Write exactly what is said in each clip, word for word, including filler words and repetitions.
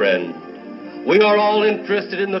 friend. We are all interested in the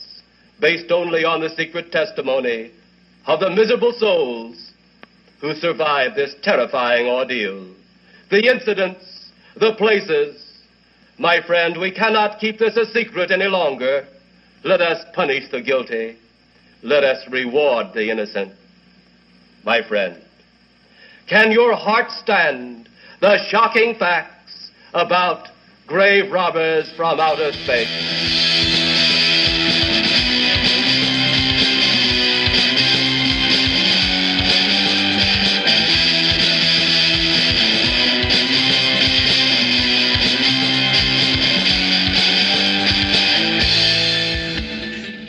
based only on the secret testimony of the miserable souls who survived this terrifying ordeal. The incidents, the places. My friend, we cannot keep this a secret any longer. Let us punish the guilty. Let us reward the innocent. My friend, can your heart stand the shocking facts about grave robbers from outer space?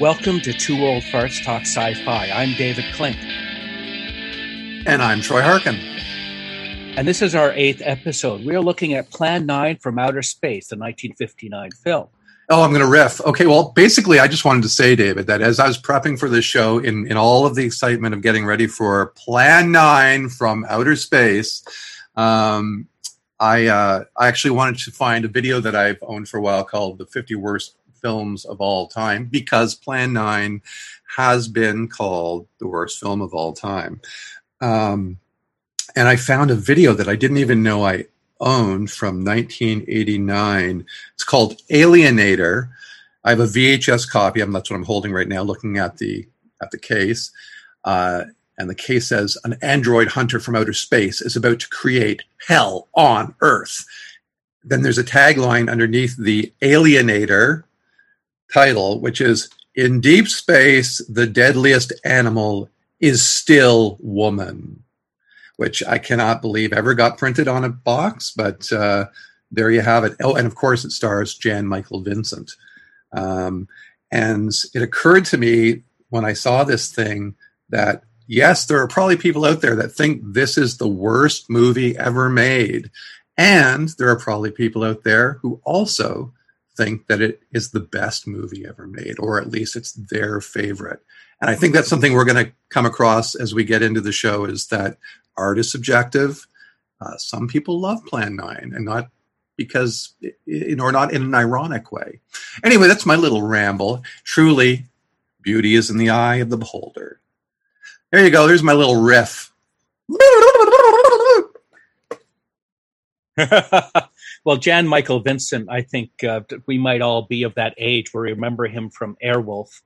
Welcome to Two Old Farts Talk Sci-Fi. I'm David Klink. And I'm Troy Harkin. And this is our eighth episode. We're looking at Plan nine from Outer Space, the nineteen fifty-nine film. Oh, I'm going to riff. Okay, well, basically, I just wanted to say, David, that as I was prepping for this show, in, in all of the excitement of getting ready for Plan nine from Outer Space, um, I, uh, I actually wanted to find a video that I've owned for a while called The fifty Worst Films of All Time, because Plan nine has been called the worst film of all time. Um, and I found a video that I didn't even know I owned from nineteen eighty-nine. It's called Alienator. I have a V H S copy. I'm, that's what I'm holding right now, looking at the at the case. Uh, and the case says, an android hunter from outer space is about to create hell on Earth. Then there's a tagline underneath the Alienator title, which is, in deep space, the deadliest animal is still woman, which I cannot believe ever got printed on a box, but uh, there you have it. Oh, and of course it stars Jan Michael Vincent. Um, and it occurred to me when I saw this thing that, yes, there are probably people out there that think this is the worst movie ever made. And there are probably people out there who also think that it is the best movie ever made, or at least it's their favorite. And I think that's something we're going to come across as we get into the show, is that art is subjective. Uh, some people love Plan nine, and not because, you know, or not in an ironic way. Anyway, that's my little ramble. Truly, beauty is in the eye of the beholder. There you go. There's my little riff. Well, Jan Michael Vincent, I think uh, we might all be of that age where we remember him from Airwolf.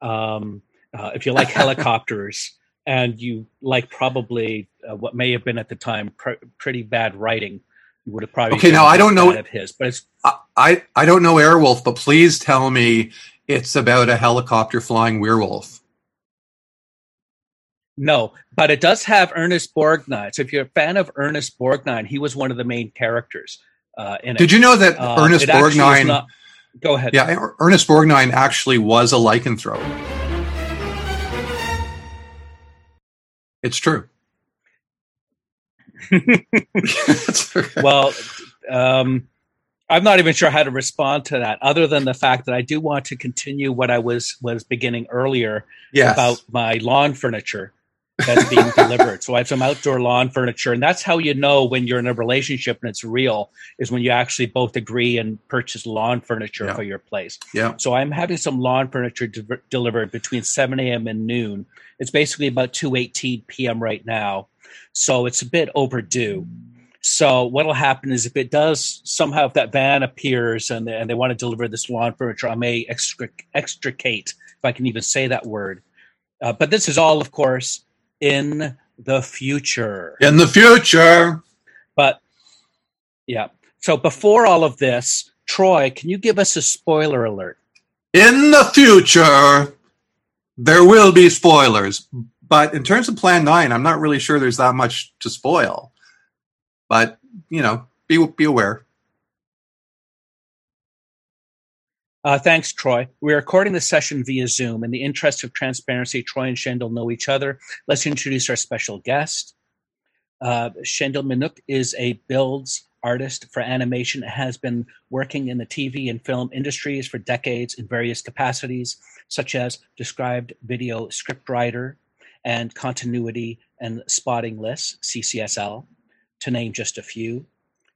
Um, uh, if you like helicopters and you like probably uh, what may have been at the time pr- pretty bad writing, you would have probably okay. Now I don't know of his, but it's I, I I don't know Airwolf, but please tell me it's about a helicopter flying werewolf. No, but it does have Ernest Borgnine. So if you're a fan of Ernest Borgnine, he was one of the main characters uh, in it. Did you know that uh, Ernest Borgnine... Not... Go ahead. Yeah, Ernest Borgnine actually was a lycanthrope. It's true. That's okay. Well, um, I'm not even sure how to respond to that, other than the fact that I do want to continue what I was, was beginning earlier yes. about my lawn furniture that's being delivered. So I have some outdoor lawn furniture, and that's how you know when you're in a relationship and it's real, is when you actually both agree and purchase lawn furniture yeah. for your place. Yeah. So I'm having some lawn furniture de- delivered between seven a.m. and noon. It's basically about two eighteen p.m. right now, so it's a bit overdue. So what will happen is, if it does somehow, if that van appears and they, and they want to deliver this lawn furniture, I may extric- extricate, if I can even say that word. Uh, but this is all, of course, in the future. In the future. But, yeah. So before all of this, Troy, can you give us a spoiler alert? In the future, there will be spoilers. But in terms of Plan nine, I'm not really sure there's that much to spoil. But, you know, be be aware. Uh, thanks, Troy. We are recording this session via Zoom. In the interest of transparency, Troy and Shaindle know each other. Let's introduce our special guest. Uh, Shaindle Minuk is a builds artist for animation, has been working in the T V and film industries for decades in various capacities, such as described video scriptwriter and continuity and spotting lists, C C S L, to name just a few.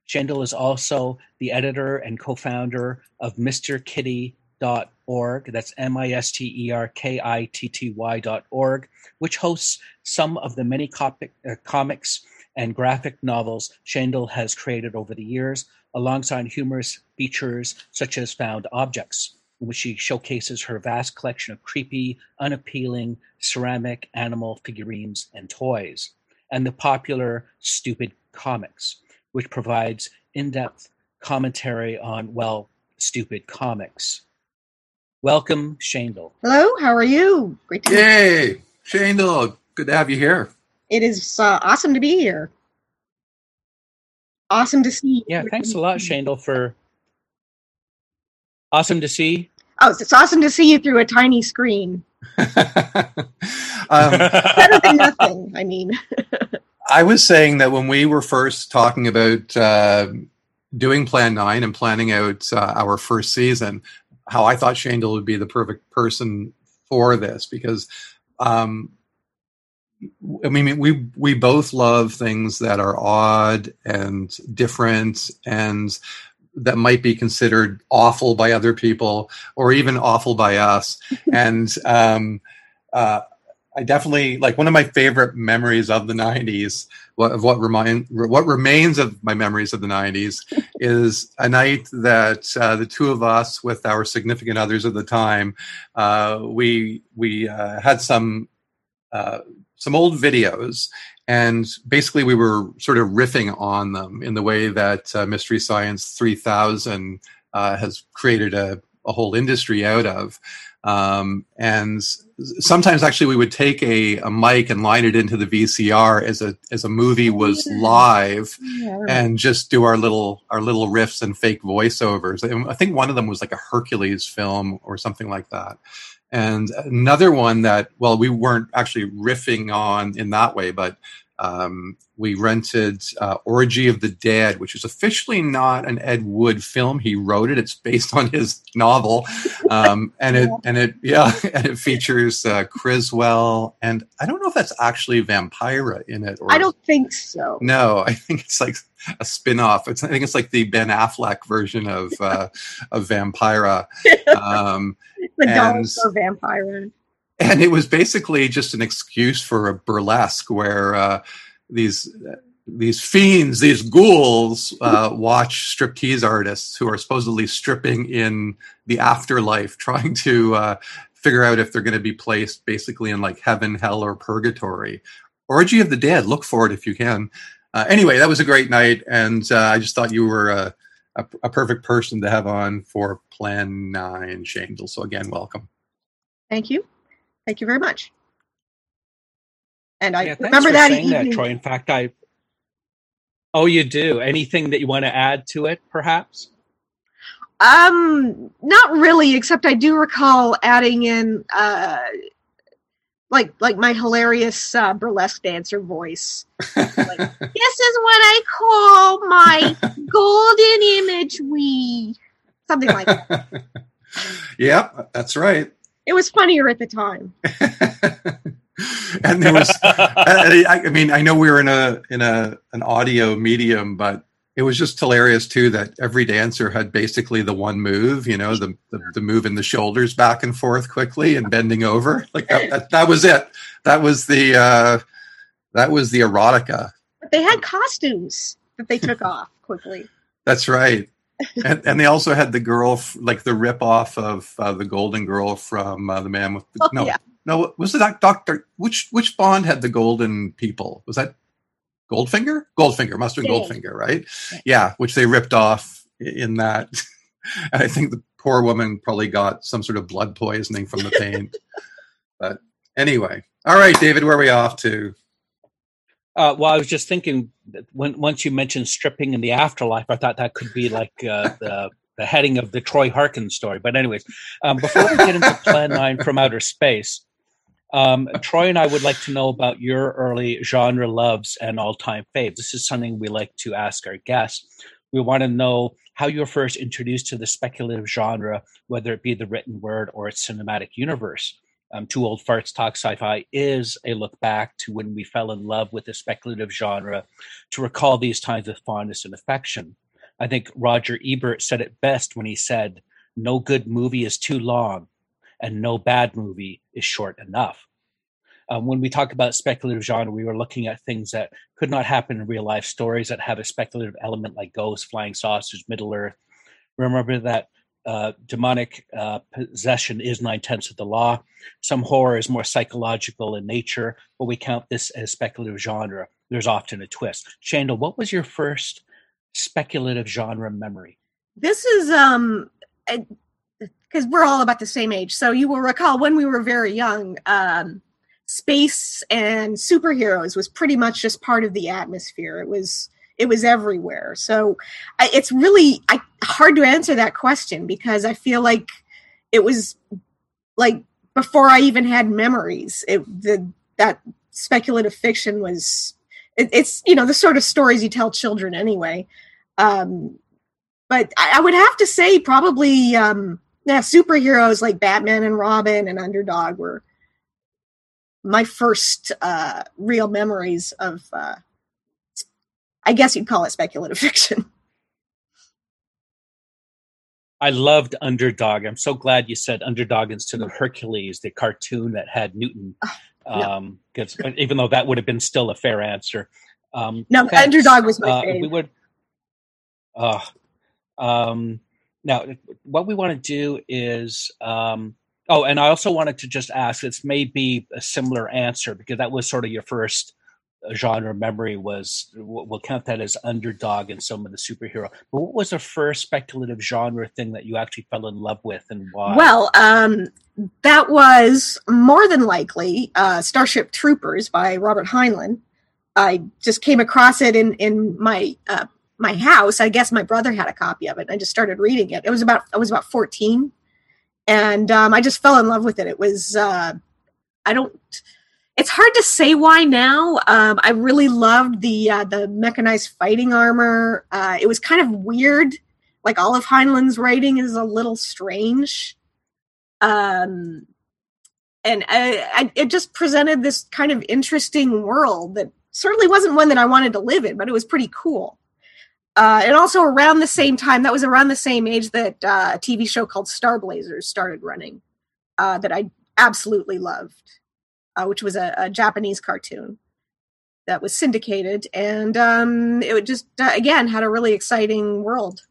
Shaindle is also the editor and co-founder of mister kitty dot org, that's M I S T E R K I T T Y dot org, which hosts some of the many comic, uh, comics and graphic novels Shaindle has created over the years, alongside humorous features such as Found Objects, in which she showcases her vast collection of creepy, unappealing ceramic animal figurines and toys, and the popular Stupid Comics, which provides in-depth commentary on, well, stupid comics. Welcome, Shaindle. Hello, how are you? Great to Yay, meet you. Shaindle, good to have you here. It is uh, awesome to be here. Awesome to see you. Yeah, thanks a lot, Shaindle, for... Awesome to see? Oh, it's awesome to see you through a tiny screen. um, better than nothing, I mean. I was saying that when we were first talking about uh, doing Plan nine and planning out uh, our first season, how I thought Shaindle would be the perfect person for this, because um, I mean, we we both love things that are odd and different and that might be considered awful by other people or even awful by us. and um, uh, I definitely, like, one of my favorite memories of the nineties, of what remind, what remains of my memories of the nineties, is a night that uh, the two of us with our significant others at the time, uh, we we uh, had some uh, some old videos. And basically, we were sort of riffing on them in the way that uh, Mystery Science three thousand uh, has created a, a whole industry out of. Um, and sometimes, actually, we would take a, a mic and line it into the V C R as a as a movie was live, yeah. and just do our little our little riffs and fake voiceovers. And I think one of them was like a Hercules film or something like that. And another one that, well, we weren't actually riffing on in that way, but um, we rented uh, Orgy of the Dead, which is officially not an Ed Wood film. He wrote it. It's based on his novel. Um, and it, and it, yeah, and it features uh, Criswell. And I don't know if that's actually Vampira in it. Or, I don't think so. No, I think it's like a spin-off. It's, I think it's like the Ben Affleck version of, uh, of Vampira. Um, The and, for Vampire. And it was basically just an excuse for a burlesque where uh, these these fiends, these ghouls, uh, watch striptease artists who are supposedly stripping in the afterlife, trying to uh, figure out if they're going to be placed basically in like heaven, hell, or purgatory. Orgy of the Dead. Look for it if you can. Uh, anyway, that was a great night, and uh, I just thought you were... Uh, A, a perfect person to have on for Plan nine, Shaindle. So again, welcome. Thank you. Thank you very much. And I yeah, remember that evening. That, Troy. In fact, I... Oh, you do? Anything that you want to add to it, perhaps? Um, not really, except I do recall adding in, uh, like, like my hilarious uh, burlesque dancer voice. Like, this is what I call my golden image wee. Something like that. Yep, that's right. It was funnier at the time. And there was, I, I mean, I know we were in a in a an audio medium, but it was just hilarious too that every dancer had basically the one move, you know, the the, the move in the shoulders back and forth quickly and bending over. Like that, that, that was it. That was the uh, that was the erotica. But they had costumes that they took off quickly. That's right, and, and they also had the girl, like the ripoff of uh, the Golden Girl from uh, the Man with the, oh, no, yeah. no, was it that Doctor? Which which Bond had the Golden People? Was that? Goldfinger? Goldfinger. Must have been Goldfinger, right? Yeah, which they ripped off in that. And I think the poor woman probably got some sort of blood poisoning from the paint. But anyway. All right, David, where are we off to? Uh, well, I was just thinking, that when, once you mentioned stripping in the afterlife, I thought that could be like uh, the the heading of the Troy Harkin story. But anyways, um, before we get into Plan nine from Outer Space, um, Troy and I would like to know about your early genre loves and all-time fave. This is something we like to ask our guests. We want to know how you were first introduced to the speculative genre, whether it be the written word or its cinematic universe. Um, Two Old Farts Talk Sci-Fi is a look back to when we fell in love with the speculative genre, to recall these times with fondness and affection. I think Roger Ebert said it best when he said, "No good movie is too long, and no bad movie is short enough." Um, when we talk about speculative genre, we were looking at things that could not happen in real life, stories that have a speculative element like ghosts, flying saucers, Middle Earth. Remember that uh, demonic uh, possession is nine-tenths of the law. Some horror is more psychological in nature, but we count this as speculative genre. There's often a twist. Shaindle, what was your first speculative genre memory? This is um because we're all about the same age, so you will recall when we were very young, um space and superheroes was pretty much just part of the atmosphere. It was it was everywhere. So I, it's really I, hard to answer that question, because I feel like it was like before I even had memories. It the that speculative fiction was it, it's you know the sort of stories you tell children anyway. Um, but I, I would have to say probably um, yeah, superheroes like Batman and Robin and Underdog were my first uh, real memories of, uh, I guess you'd call it speculative fiction. I loved Underdog. I'm so glad you said Underdog instead of Hercules, the cartoon that had Newton. Oh, no. um, cause, even though that would have been still a fair answer. Um, no, thanks. Underdog was my uh, favorite. We would, uh, um, now, what we want to do is... Um, Oh, and I also wanted to just ask, this may be a similar answer, because that was sort of your first genre memory was, we'll count that as Underdog and some of the superhero. But what was the first speculative genre thing that you actually fell in love with, and why? Well, um, that was more than likely uh, Starship Troopers by Robert Heinlein. I just came across it in, in my uh, my house. I guess my brother had a copy of it. I just started reading it. It was about I was about fourteen. And um, I just fell in love with it. It was, uh, I don't, it's hard to say why now. Um, I really loved the uh, the mechanized fighting armor. Uh, it was kind of weird. Like, all of Heinlein's writing is a little strange. Um, and I, I, it just presented this kind of interesting world that certainly wasn't one that I wanted to live in, but it was pretty cool. Uh, and also around the same time, that was around the same age that uh, a T V show called Star Blazers started running, uh, that I absolutely loved, uh, which was a, a Japanese cartoon that was syndicated. And um, it would just, uh, again, had a really exciting world.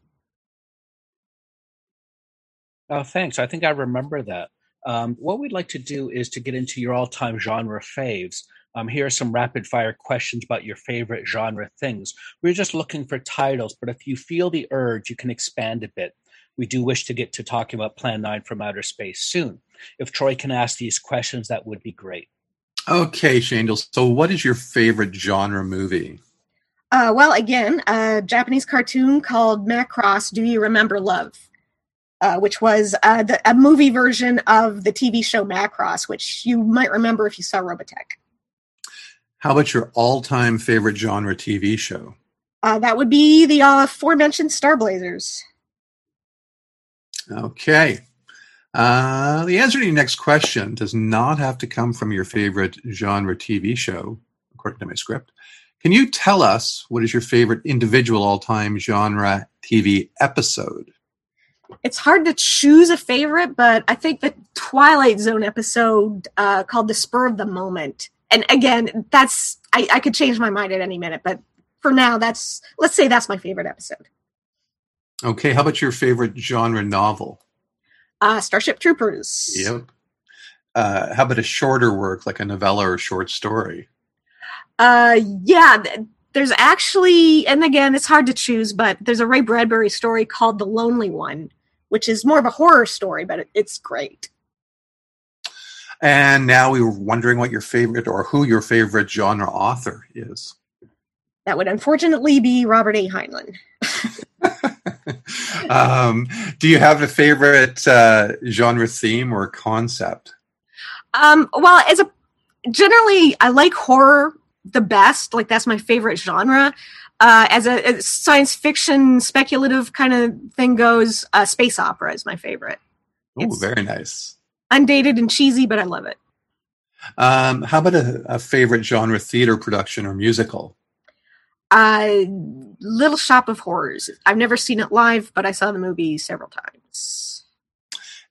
Oh, thanks. I think I remember that. Um, what we'd like to do is to get into your all-time genre faves. Um, here are some rapid-fire questions about your favorite genre things. We're just looking for titles, but if you feel the urge, you can expand a bit. We do wish to get to talking about Plan nine from Outer Space soon. If Troy can ask these questions, that would be great. Okay, Shaindle. So what is your favorite genre movie? Uh, well, again, a Japanese cartoon called Macross, Do You Remember Love? Uh, which was uh, the, a movie version of the T V show Macross, which you might remember if you saw Robotech. How about your all-time favorite genre T V show? Uh, that would be the uh, aforementioned Star Blazers. Okay. Uh, the answer to your next question does not have to come from your favorite genre T V show, according to my script. Can you tell us what is your favorite individual all-time genre T V episode? It's hard to choose a favorite, but I think the Twilight Zone episode uh, called The Spur of the Moment. And again, that's I, I could change my mind at any minute, but for now, that's let's say that's my favorite episode. Okay, how about your favorite genre novel? Uh, Starship Troopers. Yep. Uh, how about a shorter work, like a novella or short story? Uh, yeah, there's actually, and again, it's hard to choose, but there's a Ray Bradbury story called The Lonely One, which is more of a horror story, but it, it's great. And now we were wondering what your favorite or who your favorite genre author is. That would unfortunately be Robert A. Heinlein. Um, do you have a favorite uh, genre, theme, or concept? Um, well, as a generally, I like horror the best. Like, that's my favorite genre. Uh, as a as science fiction, speculative kind of thing goes, uh, space opera is my favorite. Oh, very nice. Undated and cheesy, but I love it. Um, how about a, a favorite genre, theater production, or musical? Uh, Little Shop of Horrors. I've never seen it live, but I saw the movie several times.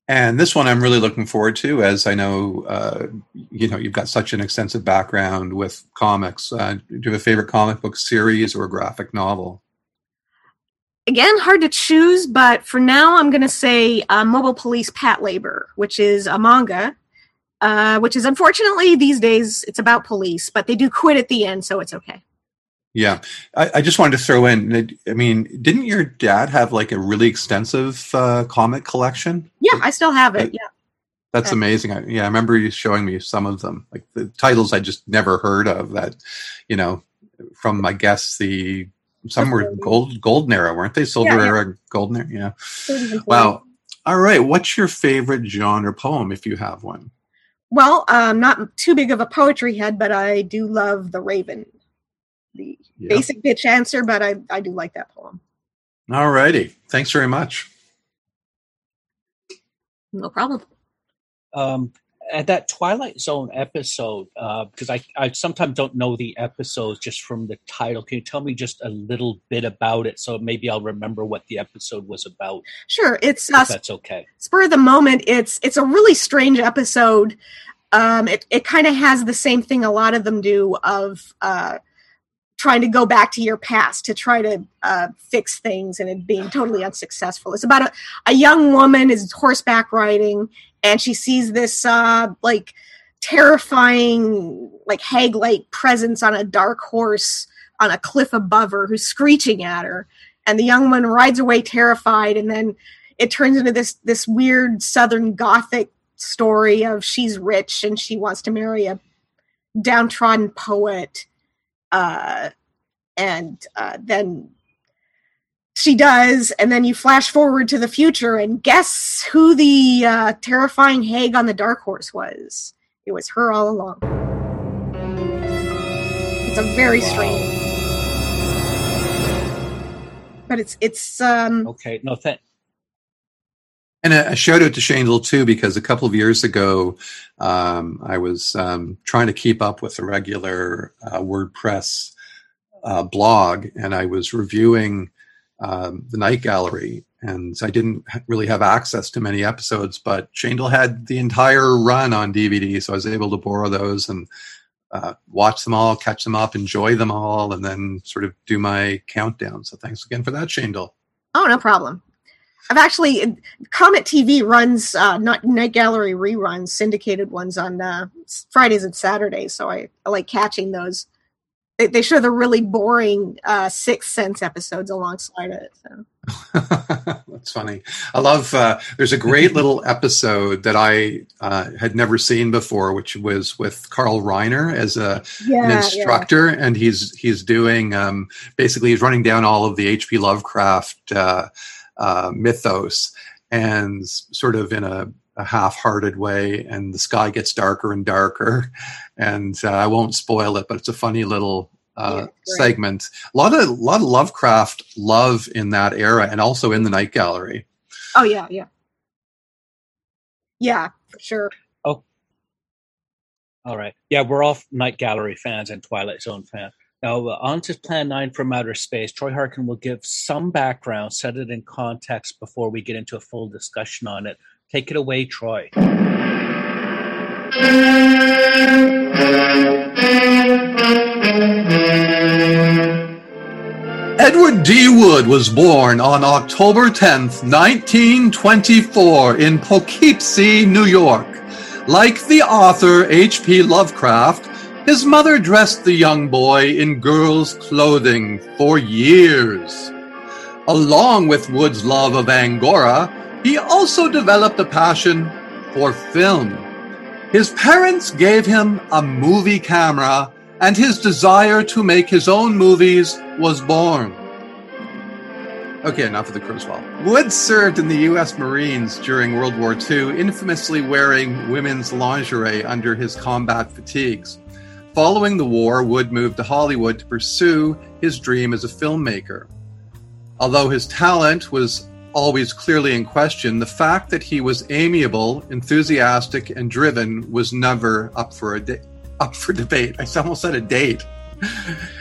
And this one I'm really looking forward to, as I know, uh, you know, you've got such an extensive background with comics. Uh, do you have a favorite comic book series or graphic novel? Again, hard to choose, but for now I'm going to say uh, Mobile Police Pat Labor, which is a manga, uh, which is unfortunately these days it's about police, but they do quit at the end, so it's okay. Yeah. I, I just wanted to throw in, I mean, didn't your dad have like a really extensive uh, comic collection? Yeah, I still have it. Yeah. That's okay. Amazing. I, yeah. I remember you showing me some of them, like the titles I just never heard of that, you know, from, I guess, the, some were gold, golden era, weren't they? Silver yeah, yeah. era, golden era. Yeah. thirty, thirty. Wow. All right. What's your favorite genre poem, if you have one? Well, I'm um, not too big of a poetry head, but I do love The Raven. The yep. basic bitch answer, but I, I do like that poem. All righty. Thanks very much. No problem. Um, at that Twilight Zone episode, because uh, I, I sometimes don't know the episodes just from the title. Can you tell me just a little bit about it so maybe I'll remember what the episode was about? Sure. It's uh, that's okay. Spur of the moment. It's, it's a really strange episode. Um, it it kind of has the same thing a lot of them do of... Uh, trying to go back to your past to try to uh, fix things and it being totally unsuccessful. It's about a, a young woman is horseback riding and she sees this uh, like terrifying, like hag-like presence on a dark horse on a cliff above her who's screeching at her. And the young woman rides away terrified. And then it turns into this, this weird Southern Gothic story of she's rich and she wants to marry a downtrodden poet. Uh, and uh, then she does, and then you flash forward to the future, and guess who the uh, terrifying hag on the dark horse was? It was her all along. It's a very wow. strange, but it's it's um, okay. No thanks. And a, a shout out to Shaindle too, because a couple of years ago, um, I was um, trying to keep up with the regular uh, WordPress uh, blog, and I was reviewing um, the Night Gallery, and I didn't really have access to many episodes, but Shaindle had the entire run on D V D, so I was able to borrow those and uh, watch them all, catch them up, enjoy them all, and then sort of do my countdown. So thanks again for that, Shaindle. Oh, no problem. I've actually, Comet T V runs, uh, not Night Gallery reruns, syndicated ones on uh, Fridays and Saturdays, so I, I like catching those. They, they show the really boring uh, Sixth Sense episodes alongside it. So. That's funny. I love, uh, there's a great little episode that I uh, had never seen before, which was with Carl Reiner as a, yeah, an instructor, yeah. and he's he's doing, um, basically he's running down all of the H P Lovecraft uh Uh, mythos, and sort of in a, a half-hearted way, and the sky gets darker and darker, and uh, I won't spoil it, but it's a funny little uh, yeah, segment. A lot of, lot of Lovecraft love in that era, and also in the Night Gallery. Oh, yeah, yeah. Yeah, for sure. Oh, all right. Yeah, we're all Night Gallery fans and Twilight Zone fans. Now, uh, on to Plan nine from Outer Space. Troy Harkin will give some background, set it in context before we get into a full discussion on it. Take it away, Troy. Edward D. Wood was born on October tenth, nineteen twenty-four in Poughkeepsie, New York. Like the author H P. Lovecraft, his mother dressed the young boy in girls' clothing for years. Along with Wood's love of Angora, he also developed a passion for film. His parents gave him a movie camera, and his desire to make his own movies was born. Okay, enough of the Criswell. Wood served in the U S Marines during World War Two, infamously wearing women's lingerie under his combat fatigues. Following the war, Wood moved to Hollywood to pursue his dream as a filmmaker. Although his talent was always clearly in question, the fact that he was amiable, enthusiastic, and driven was never up for a de- up for debate. I almost said a date.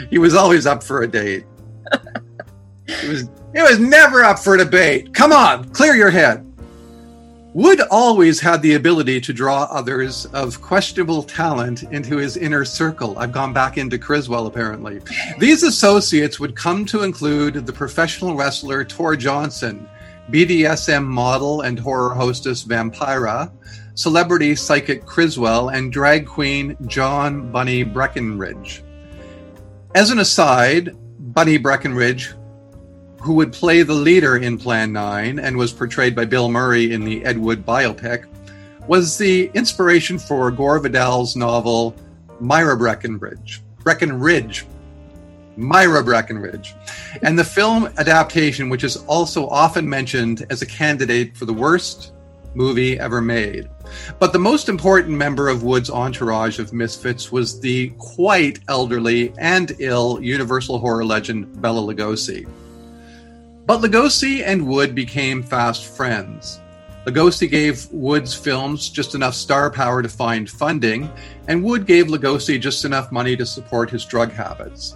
He was always up for a date. It was, it was never up for debate. Come on, clear your head. Wood always had the ability to draw others of questionable talent into his inner circle. I've gone back into Criswell, apparently. These associates would come to include the professional wrestler Tor Johnson, B D S M model and horror hostess Vampira, celebrity psychic Criswell, and drag queen John Bunny Breckenridge. As an aside, Bunny Breckenridge, who would play the leader in Plan nine and was portrayed by Bill Murray in the Ed Wood biopic, was the inspiration for Gore Vidal's novel Myra Breckinridge, Breckinridge, Myra Breckinridge, and the film adaptation, which is also often mentioned as a candidate for the worst movie ever made. But the most important member of Wood's entourage of misfits was the quite elderly and ill Universal horror legend Bela Lugosi. But Lugosi and Wood became fast friends. Lugosi gave Wood's films just enough star power to find funding, and Wood gave Lugosi just enough money to support his drug habits.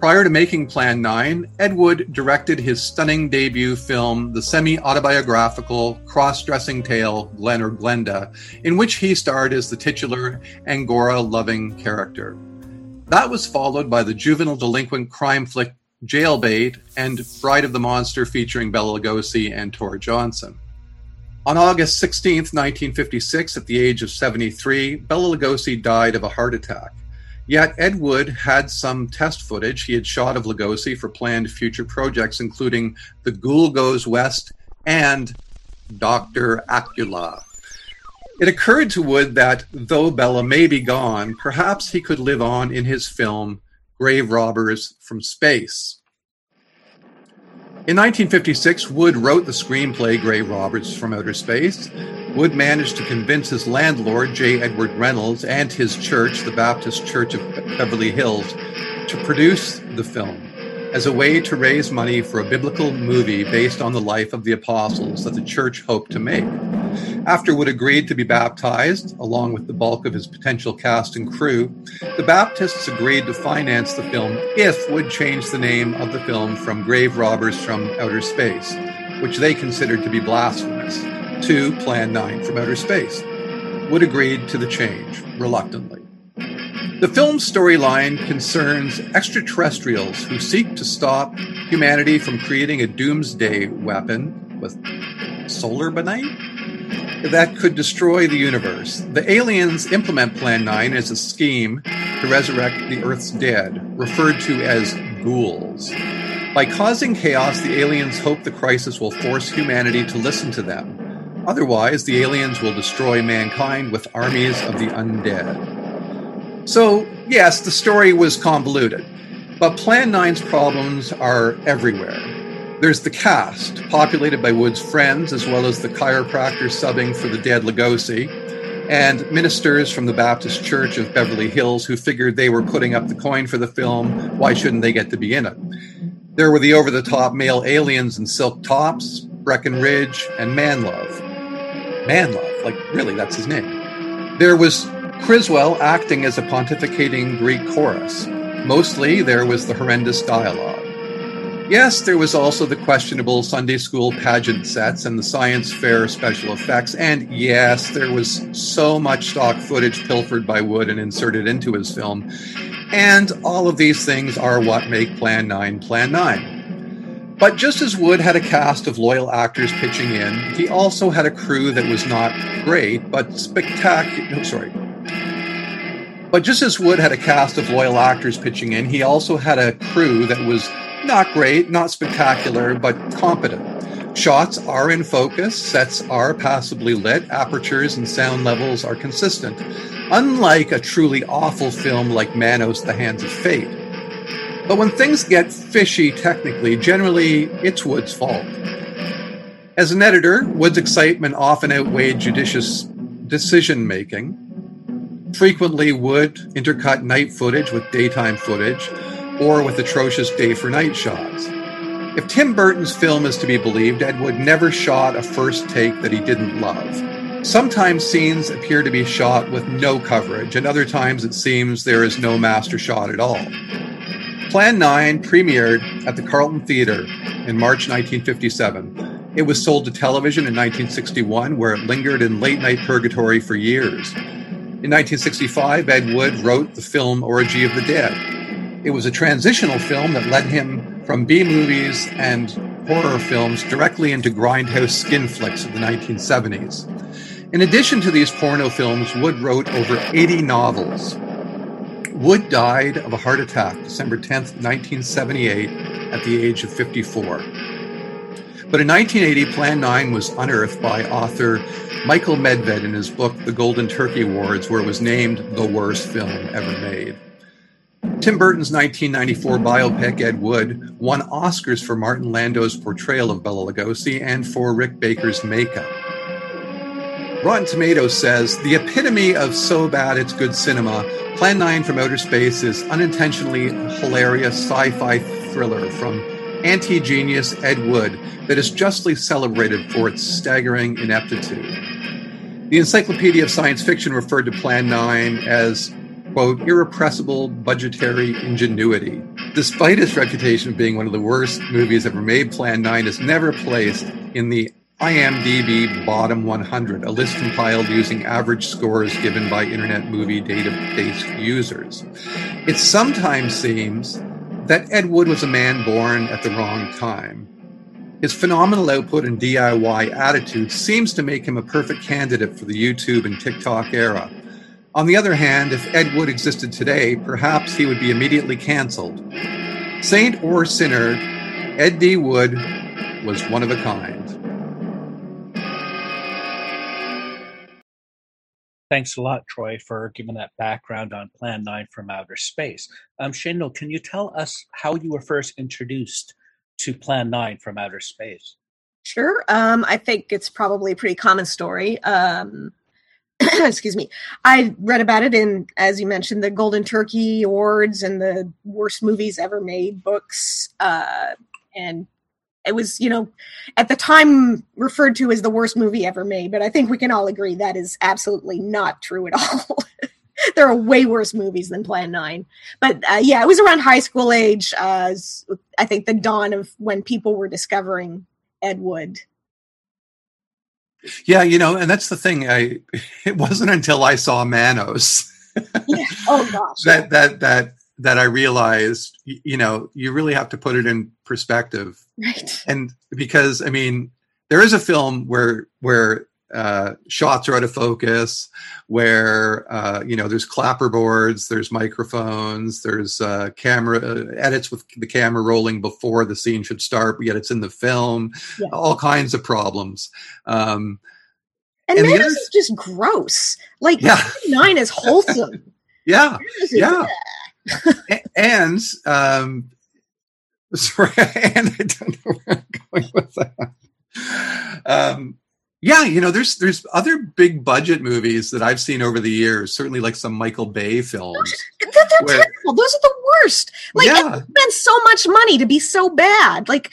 Prior to making Plan nine, Ed Wood directed his stunning debut film, the semi-autobiographical cross-dressing tale Glen or Glenda, in which he starred as the titular Angora-loving character. That was followed by the juvenile delinquent crime flick Jailbait, and Bride of the Monster featuring Bela Lugosi and Tor Johnson. On August sixteenth, nineteen fifty-six, at the age of seventy-three, Bela Lugosi died of a heart attack. Yet Ed Wood had some test footage he had shot of Lugosi for planned future projects, including The Ghoul Goes West and Doctor Acula. It occurred to Wood that, though Bela may be gone, perhaps he could live on in his film Grave Robbers from Space. In nineteen fifty-six, Wood wrote the screenplay Grave Robbers from Outer Space. Wood managed to convince his landlord, J. Edward Reynolds, and his church, the Baptist Church of Beverly Hills, to produce the film as a way to raise money for a biblical movie based on the life of the apostles that the church hoped to make. After Wood agreed to be baptized, along with the bulk of his potential cast and crew, the Baptists agreed to finance the film if Wood changed the name of the film from Grave Robbers from Outer Space, which they considered to be blasphemous, to Plan nine from Outer Space. Wood agreed to the change, reluctantly. The film's storyline concerns extraterrestrials who seek to stop humanity from creating a doomsday weapon with solar benite that could destroy the universe. The aliens implement Plan nine as a scheme to resurrect the Earth's dead, referred to as ghouls. By causing chaos, the aliens hope the crisis will force humanity to listen to them. Otherwise, the aliens will destroy mankind with armies of the undead. So, yes, the story was convoluted, but Plan nine's problems are everywhere. There's the cast, populated by Wood's friends, as well as the chiropractor subbing for the dead Lugosi, and ministers from the Baptist Church of Beverly Hills who figured they were putting up the coin for the film. Why shouldn't they get to be in it? There were the over-the-top male aliens in silk tops, Breckenridge, and Manlove. Manlove, like, really, that's his name. There was Criswell acting as a pontificating Greek chorus. Mostly there was the horrendous dialogue. Yes, there was also the questionable Sunday school pageant sets and the science fair special effects. And yes, there was so much stock footage pilfered by Wood and inserted into his film. And all of these things are what make Plan nine Plan nine. But just as Wood had a cast of loyal actors pitching in, he also had a crew that was not great, but spectacular. No, sorry. But just as Wood had a cast of loyal actors pitching in, he also had a crew that was not great, not spectacular, but competent. Shots are in focus, sets are passably lit, apertures and sound levels are consistent, unlike a truly awful film like Manos: The Hands of Fate. But when things get fishy technically, generally it's Wood's fault. As an editor, Wood's excitement often outweighed judicious decision-making. Frequently, Wood intercut night footage with daytime footage or with atrocious day-for-night shots. If Tim Burton's film is to be believed, Ed Wood never shot a first take that he didn't love. Sometimes scenes appear to be shot with no coverage, and other times it seems there is no master shot at all. Plan nine premiered at the Carlton Theatre in March nineteen fifty-seven. It was sold to television in nineteen sixty-one, where it lingered in late-night purgatory for years. In nineteen sixty-five, Ed Wood wrote the film Orgy of the Dead. It was a transitional film that led him from B-movies and horror films directly into grindhouse skin flicks of the nineteen seventies. In addition to these porno films, Wood wrote over eighty novels. Wood died of a heart attack December tenth, nineteen seventy-eight, at the age of fifty-four. But in nineteen eighty, Plan nine was unearthed by author Michael Medved in his book, The Golden Turkey Awards, where it was named the worst film ever made. Tim Burton's nineteen ninety-four biopic, Ed Wood, won Oscars for Martin Landau's portrayal of Bela Lugosi and for Rick Baker's makeup. Rotten Tomatoes says, the epitome of so bad it's good cinema, Plan nine from Outer Space is unintentionally hilarious sci-fi thriller from anti-genius Ed Wood that is justly celebrated for its staggering ineptitude. The Encyclopedia of Science Fiction referred to Plan nine as, quote, irrepressible budgetary ingenuity. Despite its reputation of being one of the worst movies ever made, Plan nine is never placed in the I M D B Bottom one hundred, a list compiled using average scores given by Internet Movie Database users. It sometimes seems that Ed Wood was a man born at the wrong time. His phenomenal output and D I Y attitude seems to make him a perfect candidate for the YouTube and TikTok era. On the other hand, if Ed Wood existed today, perhaps he would be immediately canceled. Saint or sinner, Ed D. Wood was one of a kind. Thanks a lot, Troy, for giving that background on Plan nine from Outer Space. Um, Shaindle, can you tell us how you were first introduced to Plan nine from Outer Space? Sure. Um, I think it's probably a pretty common story. Um, excuse me. I read about it in, as you mentioned, the Golden Turkey Awards and the worst movies ever made books. Uh, and it was, you know, at the time referred to as the worst movie ever made, but I think we can all agree that is absolutely not true at all. There are way worse movies than Plan nine. But uh, yeah, it was around high school age, uh, I think the dawn of when people were discovering Ed Wood. Yeah, you know, and that's the thing. I It wasn't until I saw Manos yeah. oh, gosh. that, that, that, that I realized, you know, you really have to put it in perspective. Right. And because, I mean, there is a film where, where uh, shots are out of focus, where, uh, you know, there's clapperboards, there's microphones, there's uh, camera uh, edits with the camera rolling before the scene should start, but yet it's in the film, yeah. all kinds of problems. Um, and and Manos is just gross. Like, yeah. nine is wholesome. yeah. Is yeah. and um sorry and I don't know where I'm going with that. Um yeah, you know, there's there's other big budget movies that I've seen over the years, certainly like some Michael Bay films. They're, they're where, terrible. Those are the worst. Like yeah. it spends so much money to be so bad. Like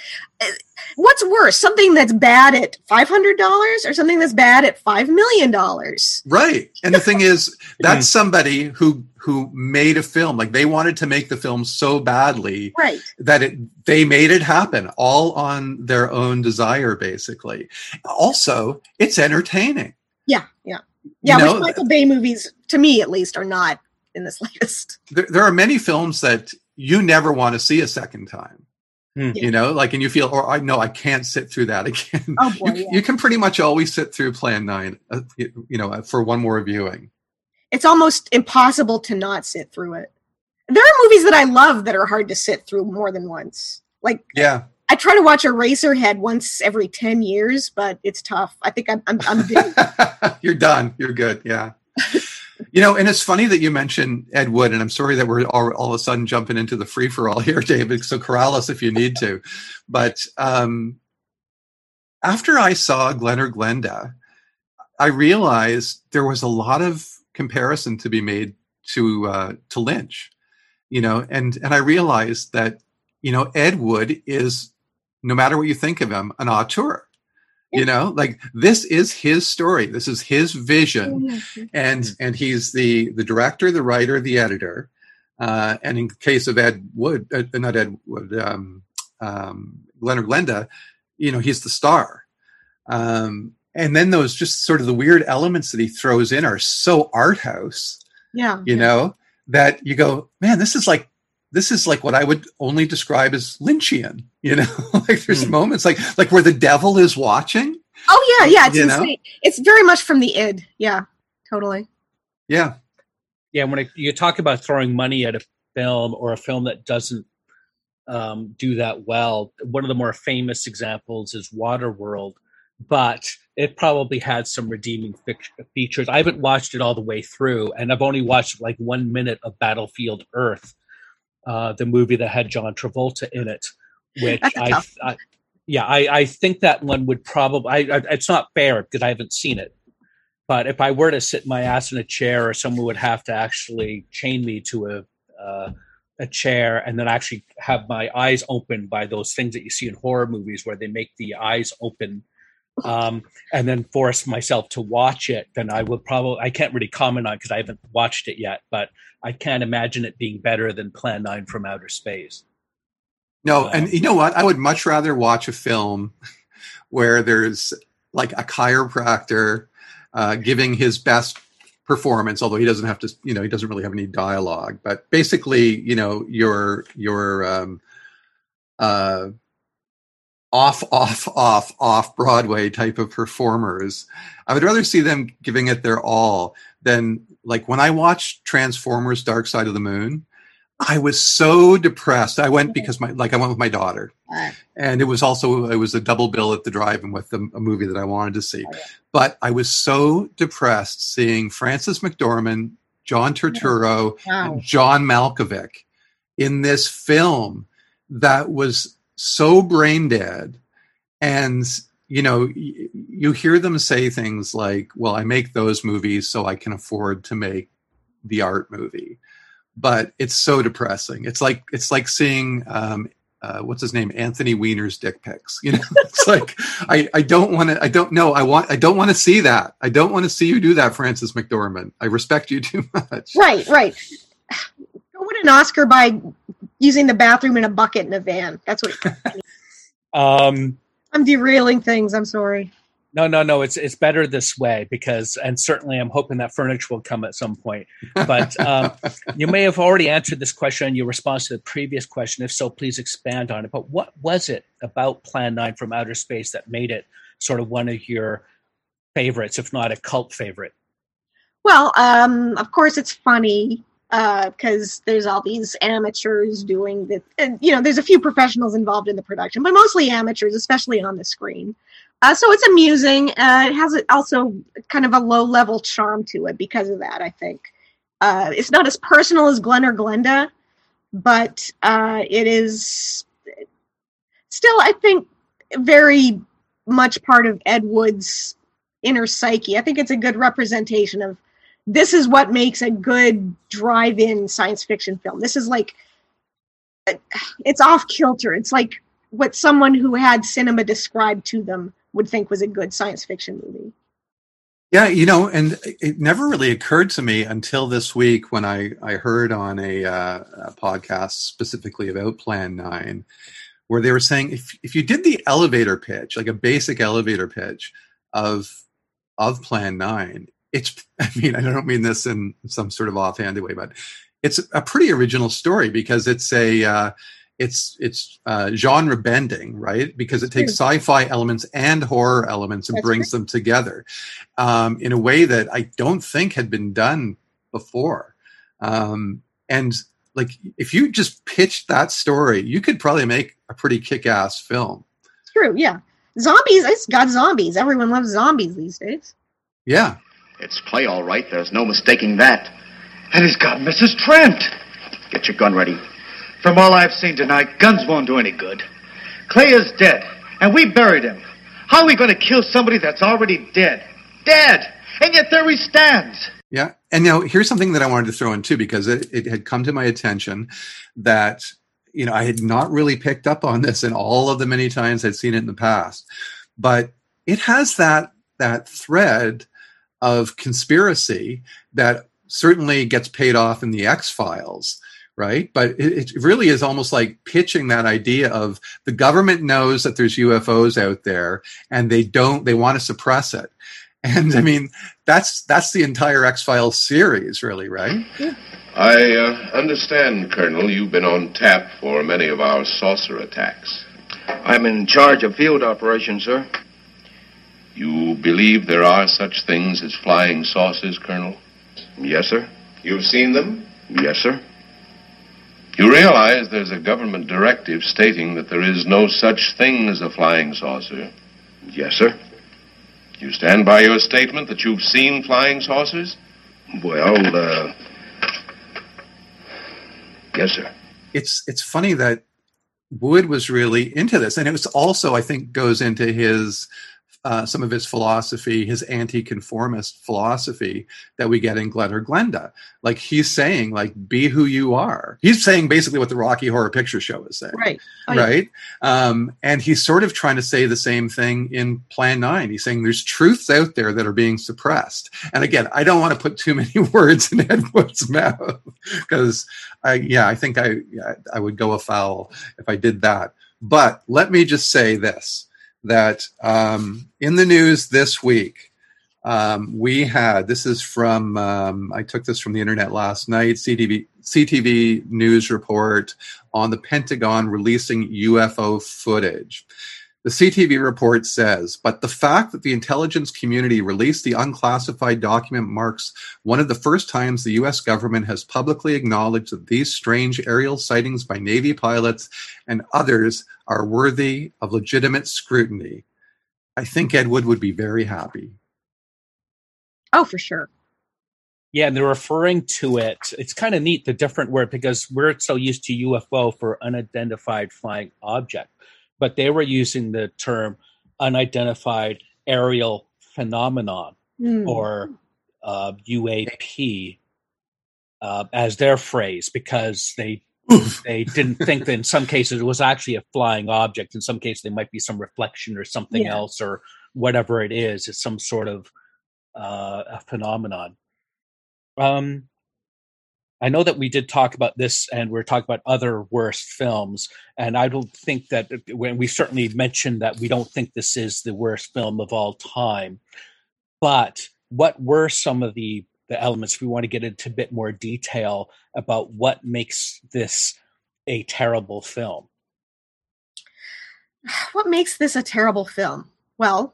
what's worse? Something that's bad at five hundred dollars or something that's bad at five million dollars? Right. And the thing is, that's somebody who who made a film. Like they wanted to make the film so badly right. that it they made it happen all on their own desire, basically. Also, it's entertaining. Yeah, yeah. Yeah, you which know, Michael Bay movies, to me at least, are not in this list. There, there are many films that you never want to see a second time. Mm. You know, like, and you feel, or I no, I can't sit through that again. Oh boy, you, yeah. you can pretty much always sit through Plan nine, uh, you, you know, for one more viewing. It's almost impossible to not sit through it. There are movies that I love that are hard to sit through more than once. Like, yeah, I, I try to watch Eraserhead once every ten years, but it's tough. I think I'm, I'm, I'm done. You're done. You're good. Yeah. You know, and it's funny that you mentioned Ed Wood, and I'm sorry that we're all, all of a sudden jumping into the free-for-all here, David, so corral us if you need to. But um, after I saw Glen or Glenda, I realized there was a lot of comparison to be made to uh, to Lynch, you know, and, and I realized that, you know, Ed Wood is, no matter what you think of him, an auteur. You know, like this is his story. This is his vision. And and he's the, the director, the writer, the editor. Uh, and in case of Ed Wood, uh, not Ed Wood, um, um, Glen or Glenda, you know, he's the star. Um, and then those just sort of the weird elements that he throws in are so art house, yeah, you yeah. know, that you go, man, this is like, this is like what I would only describe as Lynchian, you know, like there's mm. moments like, like where the devil is watching. Oh yeah. Yeah. It's insane. Know? It's very much from the id. Yeah, totally. Yeah. Yeah. When it, you talk about throwing money at a film or a film that doesn't um, do that well, one of the more famous examples is Waterworld, but it probably had some redeeming features. I haven't watched it all the way through, and I've only watched like one minute of Battlefield Earth. Uh, the movie that had John Travolta in it, which I, I, yeah, I, I think that one would probably, I, I, it's not fair because I haven't seen it, but if I were to sit my ass in a chair, or someone would have to actually chain me to a, uh, a chair and then actually have my eyes open by those things that you see in horror movies where they make the eyes open um, and then force myself to watch it, then I will probably, I can't really comment on it because I haven't watched it yet, but I can't imagine it being better than Plan nine from Outer Space. No, um, and you know what? I would much rather watch a film where there's like a chiropractor uh, giving his best performance, although he doesn't have to, you know, he doesn't really have any dialogue, but basically, you know, your, your, um, uh, off, off, off, off Broadway type of performers. I would rather see them giving it their all than, like, when I watched Transformers Dark Side of the Moon, I was so depressed. I went because my, like I went with my daughter, and it was also, it was a double bill at the drive-in with the, a movie that I wanted to see. But I was so depressed seeing Francis McDormand, John Turturro, wow. and John Malkovich in this film that was so brain dead. And, you know, y- you hear them say things like, well, I make those movies so I can afford to make the art movie, but it's so depressing. It's like, it's like seeing, um, uh, what's his name? Anthony Weiner's dick pics. You know, it's like, I, I don't want to, I don't know. I want, I don't want to see that. I don't want to see you do that, Frances McDormand. I respect you too much. Right. Right. What an Oscar by using the bathroom in a bucket in a van. That's what it um, I'm derailing things. I'm sorry. No, no, no. It's it's better this way because, and certainly I'm hoping that furniture will come at some point. But um, you may have already answered this question in your response to the previous question. If so, please expand on it. But what was it about Plan nine from Outer Space that made it sort of one of your favorites, if not a cult favorite? Well, um, of course, it's funny. Because uh, there's all these amateurs doing the, and, you know, there's a few professionals involved in the production, but mostly amateurs, especially on the screen. Uh, so it's amusing. Uh, it has also kind of a low-level charm to it because of that, I think. Uh, it's not as personal as Glen or Glenda, but uh, it is still, I think, very much part of Ed Wood's inner psyche. I think it's a good representation of this is what makes a good drive-in science fiction film. This is like, it's off kilter. It's like what someone who had cinema described to them would think was a good science fiction movie. Yeah, you know, and it never really occurred to me until this week when I, I heard on a, uh, a podcast specifically about Plan nine, where they were saying, if if you did the elevator pitch, like a basic elevator pitch of of Plan nine, it's, I mean, I don't mean this in some sort of offhanded way, but it's a pretty original story because it's a, uh, it's, it's uh, genre bending, right? Because it takes sci-fi elements and horror elements and That's brings true. them together um, in a way that I don't think had been done before. Um, and like, if you just pitched that story, you could probably make a pretty kick-ass film. True. Yeah. Zombies. It's got zombies. Everyone loves zombies these days. Yeah. It's play, all right. There's no mistaking that. And he's got Missus Trent. Get your gun ready. From all I've seen tonight, guns won't do any good. Clay is dead, and we buried him. How are we going to kill somebody that's already dead? Dead! And yet there he stands. Yeah. And now here's something that I wanted to throw in, too, because it, it had come to my attention that, you know, I had not really picked up on this in all of the many times I'd seen it in the past. But it has that that thread of conspiracy that certainly gets paid off in the X-Files, right? But it, it really is almost like pitching that idea of the government knows that there's U F Os out there and they don't, they want to suppress it. And I mean, that's that's the entire X-Files series, really, right? Yeah. I uh, understand, Colonel, you've been on tap for many of our saucer attacks. I'm in charge of field operations, sir. You believe there are such things as flying saucers, Colonel? Yes, sir. You've seen them? Yes, sir. You realize there's a government directive stating that there is no such thing as a flying saucer? Yes, sir. You stand by your statement that you've seen flying saucers? Well, uh... yes, sir. It's it's funny that Wood was really into this. And it was also, I think, goes into his... Uh, some of his philosophy, his anti-conformist philosophy that we get in Glen or Glenda. Like he's saying, like, be who you are. He's saying basically what the Rocky Horror Picture Show is saying. Right. Oh, right. Yeah. Um, and he's sort of trying to say the same thing in Plan nine. He's saying there's truths out there that are being suppressed. And again, I don't want to put too many words in Ed Wood's mouth because, I, yeah, I think I I would go afoul if I did that. But let me just say this. That um, in the news this week, um, we had, this is from, um, I took this from the internet last night, C T V, C T V news report on the Pentagon releasing U F O footage. The C T V report says, but the fact that the intelligence community released the unclassified document marks one of the first times the U S government has publicly acknowledged that these strange aerial sightings by Navy pilots and others are worthy of legitimate scrutiny. I think Ed Wood would be very happy. Oh, for sure. Yeah, and they're referring to it. It's kind of neat, the different word, because we're so used to U F O for unidentified flying object. But they were using the term unidentified aerial phenomenon mm. or uh, U A P uh, as their phrase because they they didn't think that in some cases it was actually a flying object. In some cases, there might be some reflection or something yeah. else or whatever it is. It's some sort of uh, a phenomenon. Um, I know that we did talk about this and we're talking about other worst films. And I don't think that when we certainly mentioned that we don't think this is the worst film of all time, but what were some of the, the elements? We want to get into a bit more detail about what makes this a terrible film. What makes this a terrible film? Well,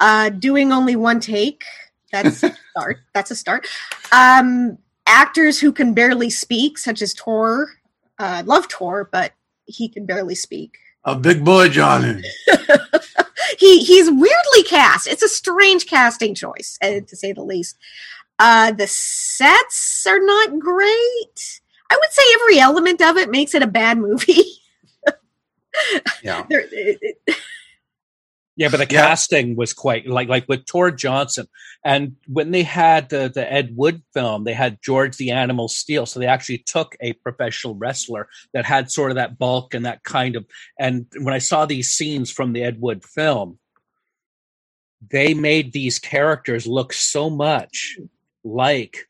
uh, doing only one take, that's a start. That's a start. Um, Actors who can barely speak, such as Tor. I uh, love Tor, but he can barely speak. A big boy, Johnny. he He's weirdly cast. It's a strange casting choice, uh, to say the least. Uh, the sets are not great. I would say every element of it makes it a bad movie. yeah. There, it, it, Yeah, but the yeah. casting was quite like like with Tor Johnson, and when they had the, the Ed Wood film, they had George the Animal Steele, so they actually took a professional wrestler that had sort of that bulk and that kind of. And when I saw these scenes from the Ed Wood film, they made these characters look so much like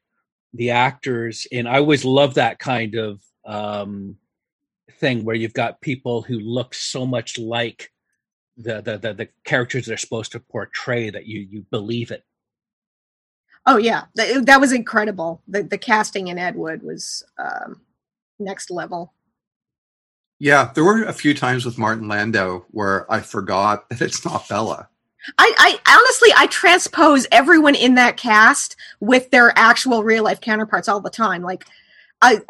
the actors, and I always love that kind of um, thing where you've got people who look so much like. The, the the the characters they're supposed to portray that you you believe it. Oh yeah, that, that was incredible. The the casting in Ed Wood was um, next level. Yeah, there were a few times with Martin Landau where I forgot that it's not Bella. I, I honestly I transpose everyone in that cast with their actual real life counterparts all the time. Like I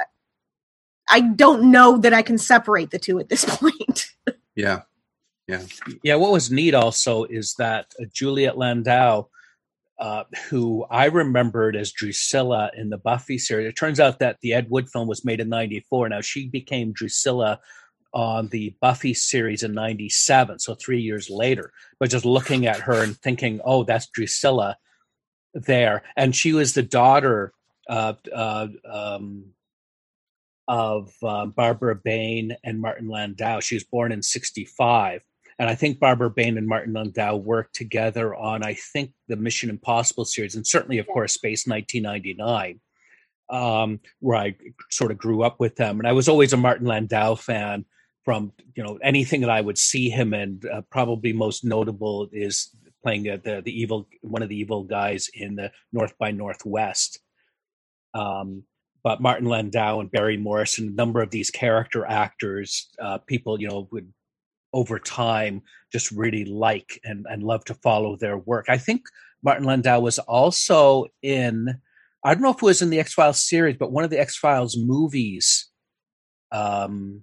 I don't know that I can separate the two at this point. Yeah. Yeah. Yeah. What was neat also is that uh, Juliet Landau uh, who I remembered as Drusilla in the Buffy series. It turns out that the Ed Wood film was made in ninety-four. Now, she became Drusilla on the Buffy series in ninety-seven, so three years later. But just looking at her and thinking, oh, that's Drusilla there. And she was the daughter uh, uh, um, of uh, Barbara Bain and Martin Landau. She was born in sixty-five. And I think Barbara Bain and Martin Landau worked together on, I think, the Mission Impossible series, and certainly, of course, Space nineteen ninety-nine, um, where I sort of grew up with them. And I was always a Martin Landau fan from, you know, anything that I would see him in. Uh, probably most notable is playing the, the the evil one of the evil guys in the North by Northwest. Um, but Martin Landau and Barry Morrison, a number of these character actors, uh, people, you know, would over time just really like and, and love to follow their work. I think Martin Landau was also in, I don't know if it was in the X-Files series, but one of the X-Files movies, um,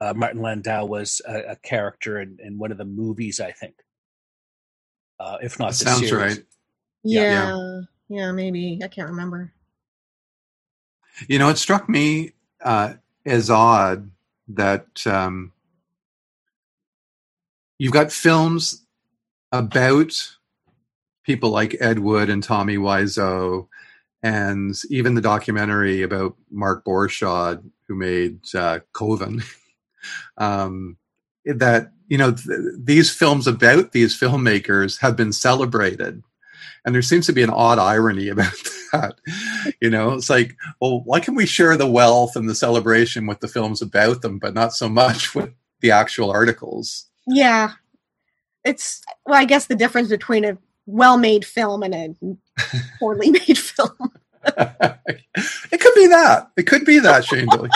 uh, Martin Landau was a, a character in, in one of the movies, I think. Uh, if not that the sounds series. Right. Yeah. yeah. Yeah, maybe. I can't remember. You know, it struck me uh, as odd that um, you've got films about people like Ed Wood and Tommy Wiseau, and even the documentary about Mark Borshad, who made uh, Coven. um, that, you know, th- these films about these filmmakers have been celebrated. And there seems to be an odd irony about that. You know, it's like, well, why can we share the wealth and the celebration with the films about them, but not so much with the actual articles? Yeah. It's, well, I guess the difference between a well-made film and a poorly made film. It could be that. It could be that, Shaindle.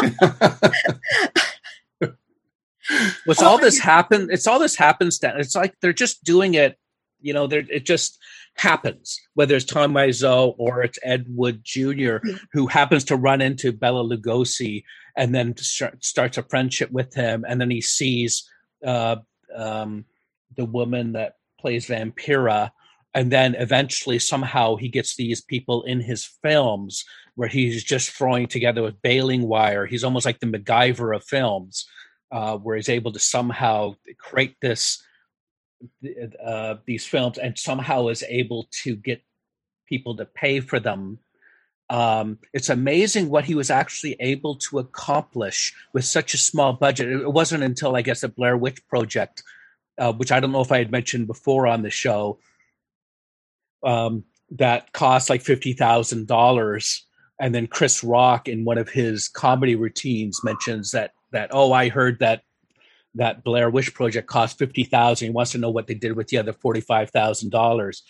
What's all this happen? It's all this happens. That it's like they're just doing it. You know, they're, it just happens, whether it's Tom Wiseau or it's Ed Wood Junior, who happens to run into Bela Lugosi and then start, starts a friendship with him. And then he sees uh, um, the woman that plays Vampira. And then eventually somehow he gets these people in his films where he's just throwing together with baling wire. He's almost like the MacGyver of films, uh, where he's able to somehow create this Uh, these films and somehow is able to get people to pay for them. Um, it's amazing what he was actually able to accomplish with such a small budget. It wasn't until, I guess, the Blair Witch Project, uh, which I don't know if I had mentioned before on the show, um, that cost like fifty thousand dollars. And then Chris Rock in one of his comedy routines mentions that, that oh, I heard that that Blair Witch Project cost fifty thousand dollars. He wants to know what they did with the other forty-five thousand dollars.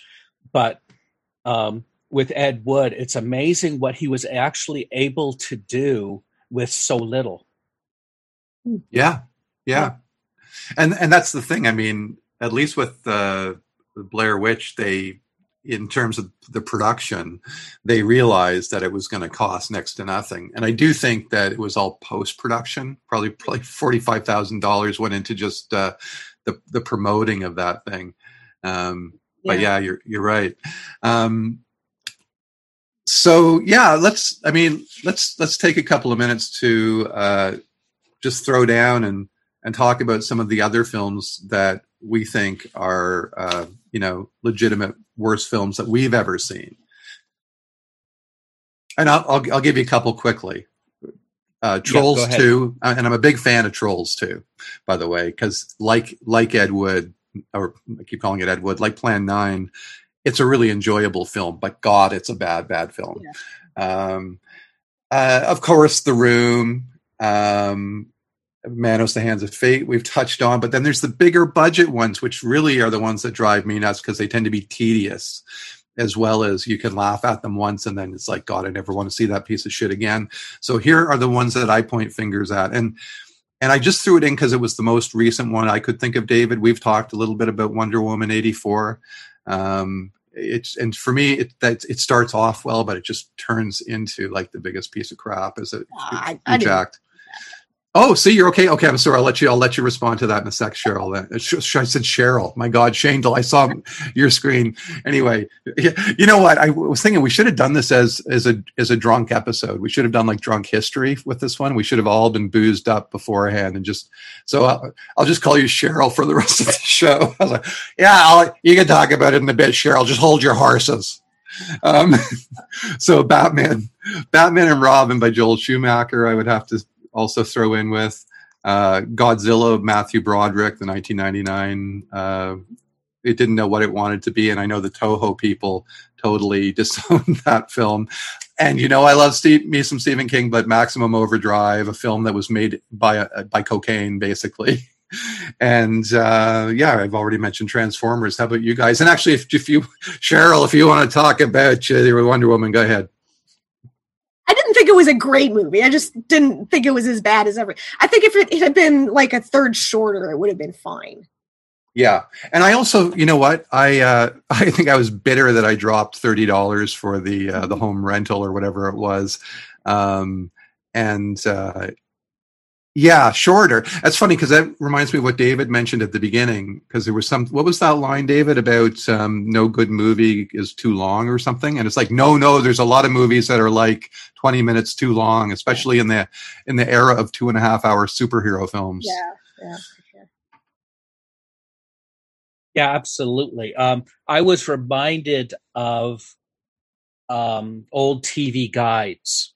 But um, with Ed Wood, it's amazing what he was actually able to do with so little. Yeah. Yeah. And and that's the thing. I mean, at least with the, the Blair Witch, they, in terms of the production, they realized that it was going to cost next to nothing. And I do think that it was all post-production. Probably, probably forty-five thousand dollars went into just uh, the the promoting of that thing. Um, yeah. But yeah, you're you're right. Um, so yeah, let's. I mean, let's let's take a couple of minutes to uh, just throw down and and talk about some of the other films that we think are uh, you know legitimate worst films that we've ever seen. And I'll, I'll, I'll give you a couple quickly. Uh, Trolls yeah, two, and I'm a big fan of Trolls two, by the way, because like, like Ed Wood, or I keep calling it Ed Wood, like Plan nine, it's a really enjoyable film, but God, it's a bad, bad film. Yeah. Um, uh, of course, The Room, um, Manos: The Hands of Fate, we've touched on, but then there's the bigger budget ones, which really are the ones that drive me nuts because they tend to be tedious, as well as you can laugh at them once and then it's like, God, I never want to see that piece of shit again. So here are the ones that I point fingers at, and and I just threw it in because it was the most recent one I could think of. David, we've talked a little bit about Wonder Woman eighty-four. Um, it's and for me, it that it starts off well, but it just turns into like the biggest piece of crap as it uh, jacked. Oh, see, you're okay. Okay, I'm sorry. I'll let you. I'll let you respond to that in a sec, Cheryl. I said Cheryl. My God, Shaindle, I saw your screen. Anyway, you know what? I was thinking we should have done this as as a as a drunk episode. We should have done like drunk history with this one. We should have all been boozed up beforehand and just. So I'll, I'll just call you Cheryl for the rest of the show. I was like, yeah, I'll, you can talk about it in a bit, Cheryl. Just hold your horses. Um, so Batman, Batman and Robin by Joel Schumacher. I would have to. Also throw in with uh, Godzilla, Matthew Broderick, the nineteen ninety-nine. Uh, it didn't know what it wanted to be, and I know the Toho people totally disowned that film. And you know, I love Steve, me some Stephen King, but Maximum Overdrive, a film that was made by a, by cocaine, basically. And uh, yeah, I've already mentioned Transformers. How about you guys? And actually, if, if you, Cheryl, if you want to talk about uh, Wonder Woman, go ahead. I didn't think it was a great movie. I just didn't think it was as bad as ever. I think if it, it had been like a third shorter, it would have been fine. Yeah. And I also, you know what? I uh, I think I was bitter that I dropped thirty dollars for the uh, the home rental or whatever it was. Um, and uh, yeah, shorter. That's funny because that reminds me of what David mentioned at the beginning, because there was some, what was that line, David, about um, no good movie is too long or something? And it's like, no, no, there's a lot of movies that are like twenty minutes too long, especially in the in the era of two and a half hour superhero films. Yeah, yeah, for sure. Yeah, absolutely. Um, I was reminded of um, old T V guides.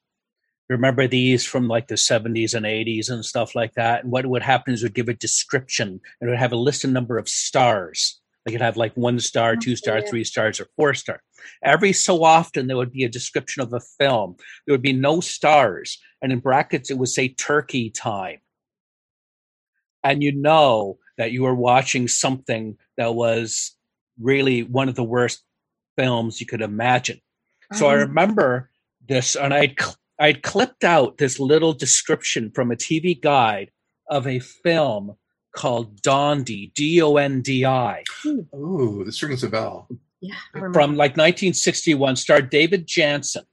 Remember these from like the seventies and eighties and stuff like that? And what would happen is it would give a description and it would have a listed number of stars. They could have like one star, two star, three stars, or four star. Every so often, there would be a description of a film. There would be no stars. And in brackets, it would say turkey time. And you know that you were watching something that was really one of the worst films you could imagine. So um. I remember this, and I'd cl- I'd clipped out this little description from a T V guide of a film called Dondi, D O N D I. Ooh, this rings a bell. Yeah, from like nineteen sixty-one, starred David Jansen.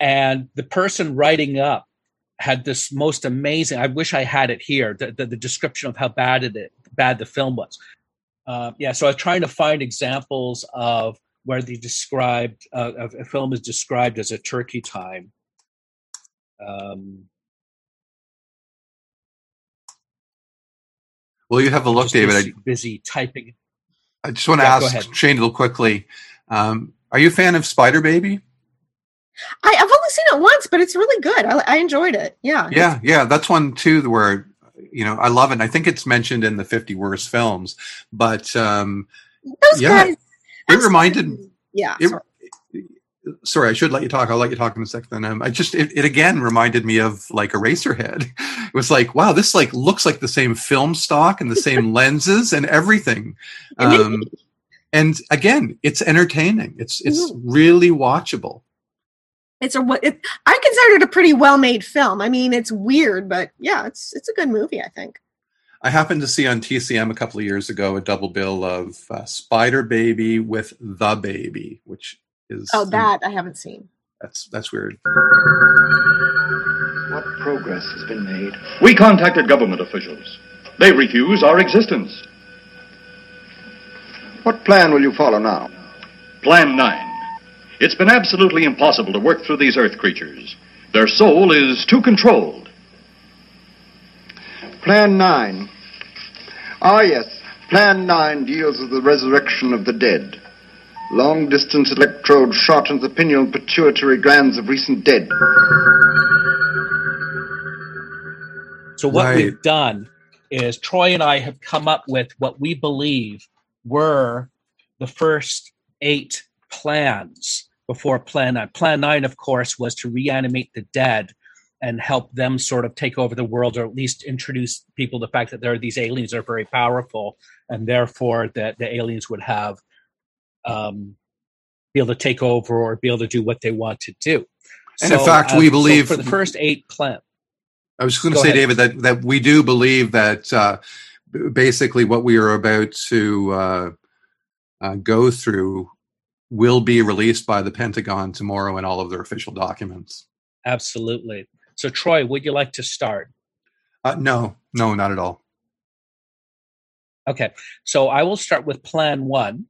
And the person writing up had this most amazing, I wish I had it here, the, the, the description of how bad it bad the film was. Uh, yeah, so I was trying to find examples of where the described uh, of a film is described as a turkey time. Um, well, you have a look, David. Busy, busy typing. I just want to yeah, ask Shaindle quickly. Um, are you a fan of Spider Baby? I, I've only seen it once, but it's really good. I, I enjoyed it. Yeah. Yeah, yeah. That's one too where you know I love it. I think it's mentioned in the fifty worst films, but um, those yeah, guys. It reminded. Sorry. Yeah. It, Sorry, I should let you talk. I'll let you talk in a second. Um, I just it, it again reminded me of like Eraserhead. It was like, wow, this like looks like the same film stock and the same lenses and everything. Um, and again, it's entertaining. It's it's really watchable. It's a it, I consider it a pretty well made film. I mean, it's weird, but yeah, it's it's a good movie, I think. I happened to see on T C M a couple of years ago a double bill of uh, Spider Baby with The Baby, which. Is, oh, that I haven't seen. That's that's weird. What progress has been made? We contacted government officials. They refuse our existence. What plan will you follow now? Plan nine. It's been absolutely impossible to work through these earth creatures. Their soul is too controlled. Plan nine. Ah, yes. Plan nine deals with the resurrection of the dead. Long-distance electrodes shot into the pineal and pituitary glands of recent dead. So what right. we've done is Troy and I have come up with what we believe were the first eight plans before Plan nine. Plan nine, of course, was to reanimate the dead and help them sort of take over the world, or at least introduce people to the fact that there are these aliens that are very powerful, and therefore that the aliens would have Um, be able to take over or be able to do what they want to do. And so, in fact, um, we believe so for the first eight plan. I was just going to say, ahead. David, that, that we do believe that uh, basically what we are about to uh, uh, go through will be released by the Pentagon tomorrow in all of their official documents. Absolutely. So, Troy, would you like to start? Uh, no, no, not at all. Okay, so I will start with Plan one.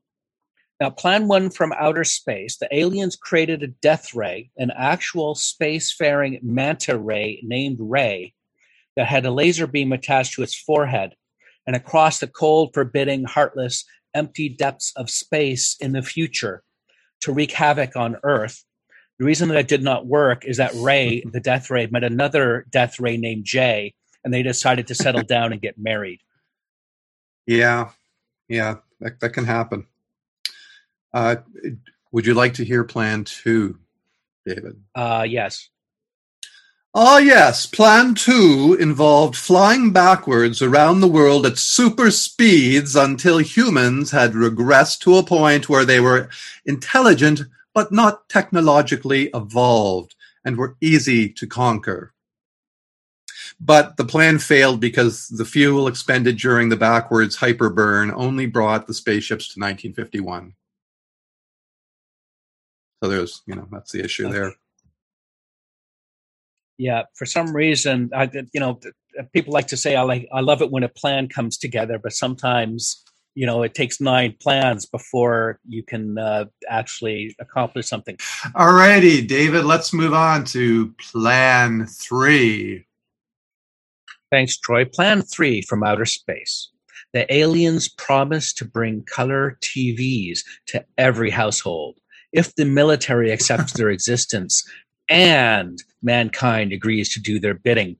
Now, Plan one from Outer Space, the aliens created a death ray, an actual spacefaring manta ray named Ray, that had a laser beam attached to its forehead, and across the cold, forbidding, heartless, empty depths of space in the future to wreak havoc on Earth. The reason that it did not work is that Ray, the death ray, met another death ray named Jay, and they decided to settle down and get married. Yeah, yeah, that, that can happen. Uh, would you like to hear Plan two, David? Uh, yes. Ah, yes. Plan two involved flying backwards around the world at super speeds until humans had regressed to a point where they were intelligent but not technologically evolved and were easy to conquer. But the plan failed because the fuel expended during the backwards hyperburn only brought the spaceships to nineteen fifty-one. So there's, you know, that's the issue okay. there. Yeah, for some reason, I, you know, people like to say I like I love it when a plan comes together, but sometimes, you know, it takes nine plans before you can uh, actually accomplish something. All righty, David, let's move on to Plan three. Thanks, Troy. Plan three from Outer Space. The aliens promised to bring color T Vs to every household if the military accepts their existence and mankind agrees to do their bidding.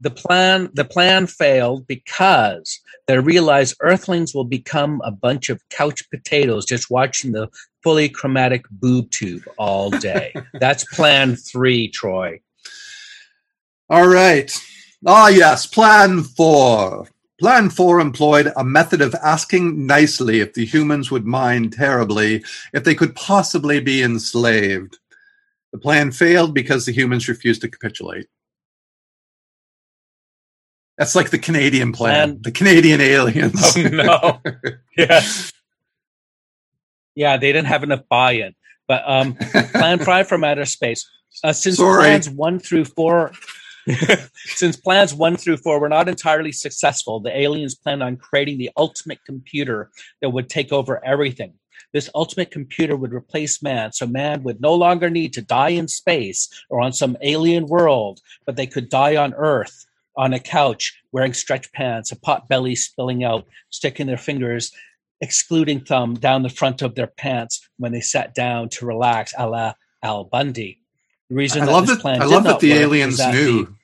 The plan the plan failed because they realized Earthlings will become a bunch of couch potatoes just watching the fully chromatic boob tube all day. That's Plan three, Troy. All right. Ah, yes, Plan four. Plan four employed a method of asking nicely if the humans would mind terribly if they could possibly be enslaved. The plan failed because the humans refused to capitulate. That's like the Canadian plan, plan. The Canadian aliens. Oh, no. Yeah. Yeah, they didn't have enough buy-in. But um, Plan five from Outer Space. Uh, since Sorry. Plans one through four... Since plans one through four were not entirely successful, the aliens planned on creating the ultimate computer that would take over everything. This ultimate computer would replace man, so man would no longer need to die in space or on some alien world, but they could die on Earth, on a couch, wearing stretch pants, a pot belly spilling out, sticking their fingers, excluding thumb down the front of their pants when they sat down to relax, a la Al Bundy. The reason I that love this that, plan I did love not that the work aliens that knew. The,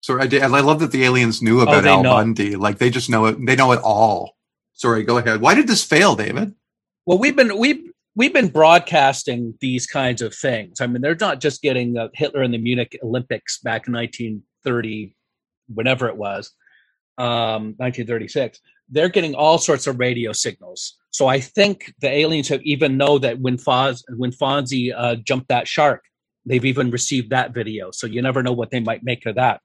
Sorry, I, did, I love that the aliens knew about oh, Al know. Bundy. Like they just know it. They know it all. Sorry, go ahead. Why did this fail, David? Well, we've been we've we've been broadcasting these kinds of things. I mean, they're not just getting uh, Hitler in the Munich Olympics back in nineteen thirty, whenever it was, um, nineteen thirty-six. They're getting all sorts of radio signals. So I think the aliens have even know that when Foz when Fonzie uh, jumped that shark. They've even received that video, so you never know what they might make of that.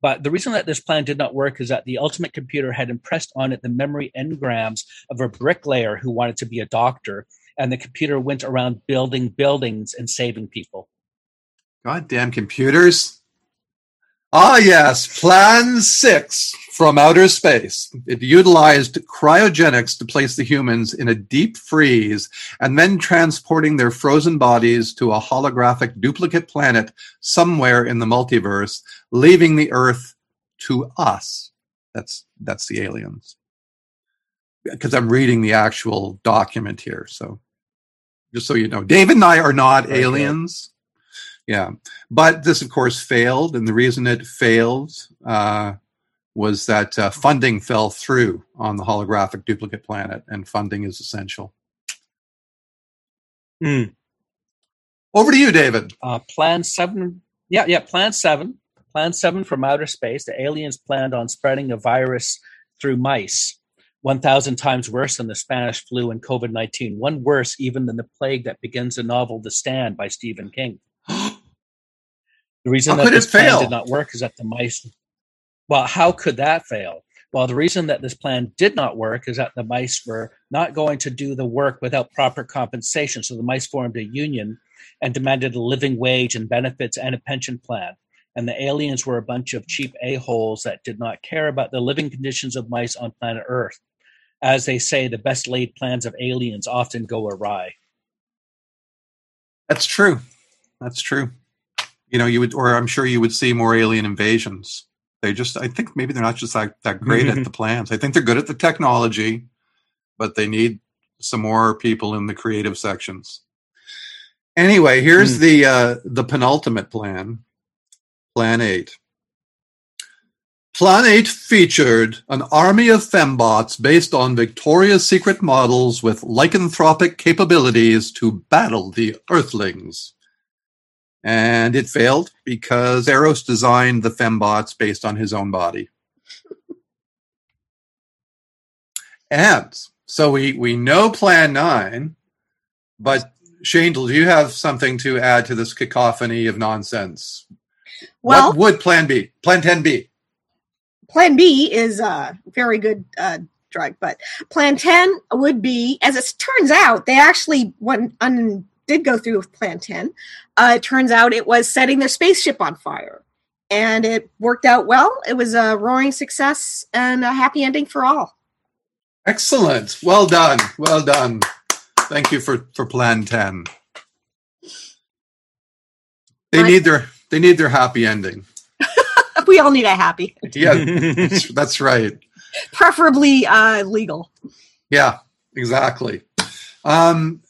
But the reason that this plan did not work is that the ultimate computer had impressed on it the memory engrams of a bricklayer who wanted to be a doctor, and the computer went around building buildings and saving people. Goddamn computers. Ah, yes, Plan six from Outer Space. It utilized cryogenics to place the humans in a deep freeze and then transporting their frozen bodies to a holographic duplicate planet somewhere in the multiverse, leaving the Earth to us. That's that's the aliens. Because I'm reading the actual document here, so just so you know. Dave and I are not right, aliens. Yeah. Yeah, but this, of course, failed, and the reason it failed uh, was that uh, funding fell through on the holographic duplicate planet, and funding is essential. Mm. Over to you, David. Uh, plan seven, yeah, yeah, plan seven, plan seven from Outer Space. The aliens planned on spreading a virus through mice, one thousand times worse than the Spanish flu and covid nineteen, one worse even than the plague that begins the novel The Stand by Stephen King. The reason how that this plan fail? did not work is that the mice... Well, how could that fail? Well, the reason that this plan did not work is that the mice were not going to do the work without proper compensation. So the mice formed a union and demanded a living wage and benefits and a pension plan. and the aliens were a bunch of cheap a-holes that did not care about the living conditions of mice on planet Earth. As they say, the best laid plans of aliens often go awry. That's true. That's true. You know, you would, or I'm sure you would see more alien invasions. They just, I think maybe they're not just that, that great at the plans. I think they're good at the technology, but they need some more people in the creative sections. Anyway, here's mm. the uh, the penultimate plan, Plan eight. Plan eight featured an army of fembots based on Victoria's Secret models with lycanthropic capabilities to battle the Earthlings. And it failed because Eros designed the fembots based on his own body. And so we, we know Plan nine, but Shaindle, do you have something to add to this cacophony of nonsense? Well, what would Plan B? Plan ten B. Plan B is a very good uh, drug, but Plan ten would be, as it turns out, they actually went un, did go through with Plan ten. Uh, it turns out it was setting their spaceship on fire, and it worked out well. It was a roaring success and a happy ending for all. Excellent. Well done. Well done. Thank you for, for Plan ten. They need their they need their happy ending. We all need a happy ending. Yeah, that's, that's right. Preferably uh, legal. Yeah, exactly. Um,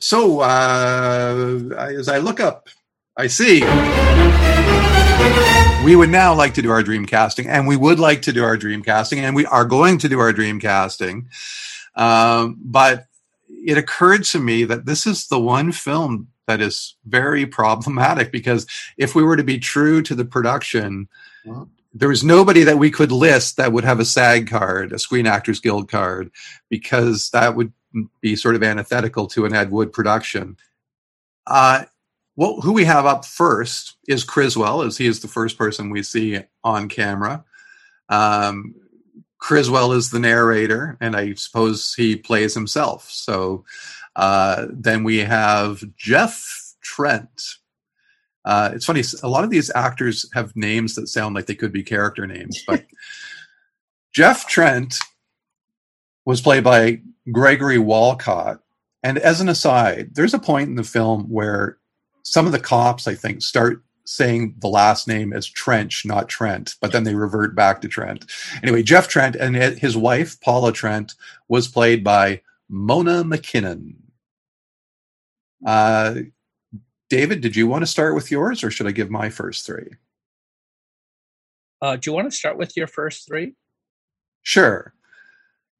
so uh, as I look up, I see. We would now like to do our dream casting, and we would like to do our dream casting, and we are going to do our dream casting. Um, but it occurred to me that this is the one film that is very problematic, because if we were to be true to the production, wow. there was nobody that we could list that would have a SAG card, a Screen Actors Guild card, because that would be sort of antithetical to an Ed Wood production. Uh, well, who we have up first is Criswell, as he is the first person we see on camera. Um, Criswell is the narrator, and I suppose he plays himself. So uh, then we have Jeff Trent. Uh, it's funny, a lot of these actors have names that sound like they could be character names, but Jeff Trent was played by Gregory Walcott. And as an aside, there's a point in the film where some of the cops, I think, start saying the last name as Trench, not Trent, but then they revert back to Trent. Anyway, Jeff Trent and his wife, Paula Trent, was played by Mona McKinnon. Uh, David, did you want to start with yours, or should I give my first three? Uh, do you want to start with your first three? Sure.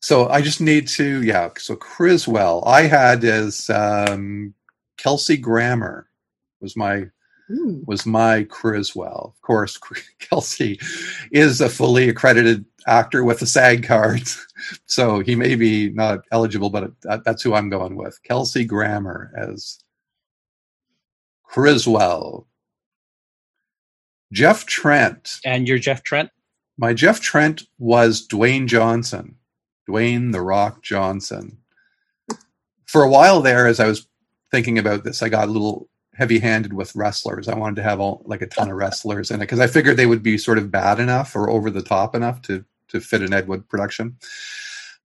So I just need to, yeah, so Criswell, I had as um, Kelsey Grammer was my Ooh. was my Criswell. Of course, Kelsey is a fully accredited actor with a SAG card, so he may be not eligible, but that's who I'm going with. Kelsey Grammer as Criswell. Jeff Trent. And your Jeff Trent? My Jeff Trent was Dwayne Johnson. Dwayne "The Rock" Johnson. For a while there, as I was thinking about this, I got a little heavy-handed with wrestlers. I wanted to have all, like a ton of wrestlers in it, because I figured they would be sort of bad enough or over the top enough to to fit an Ed Wood production.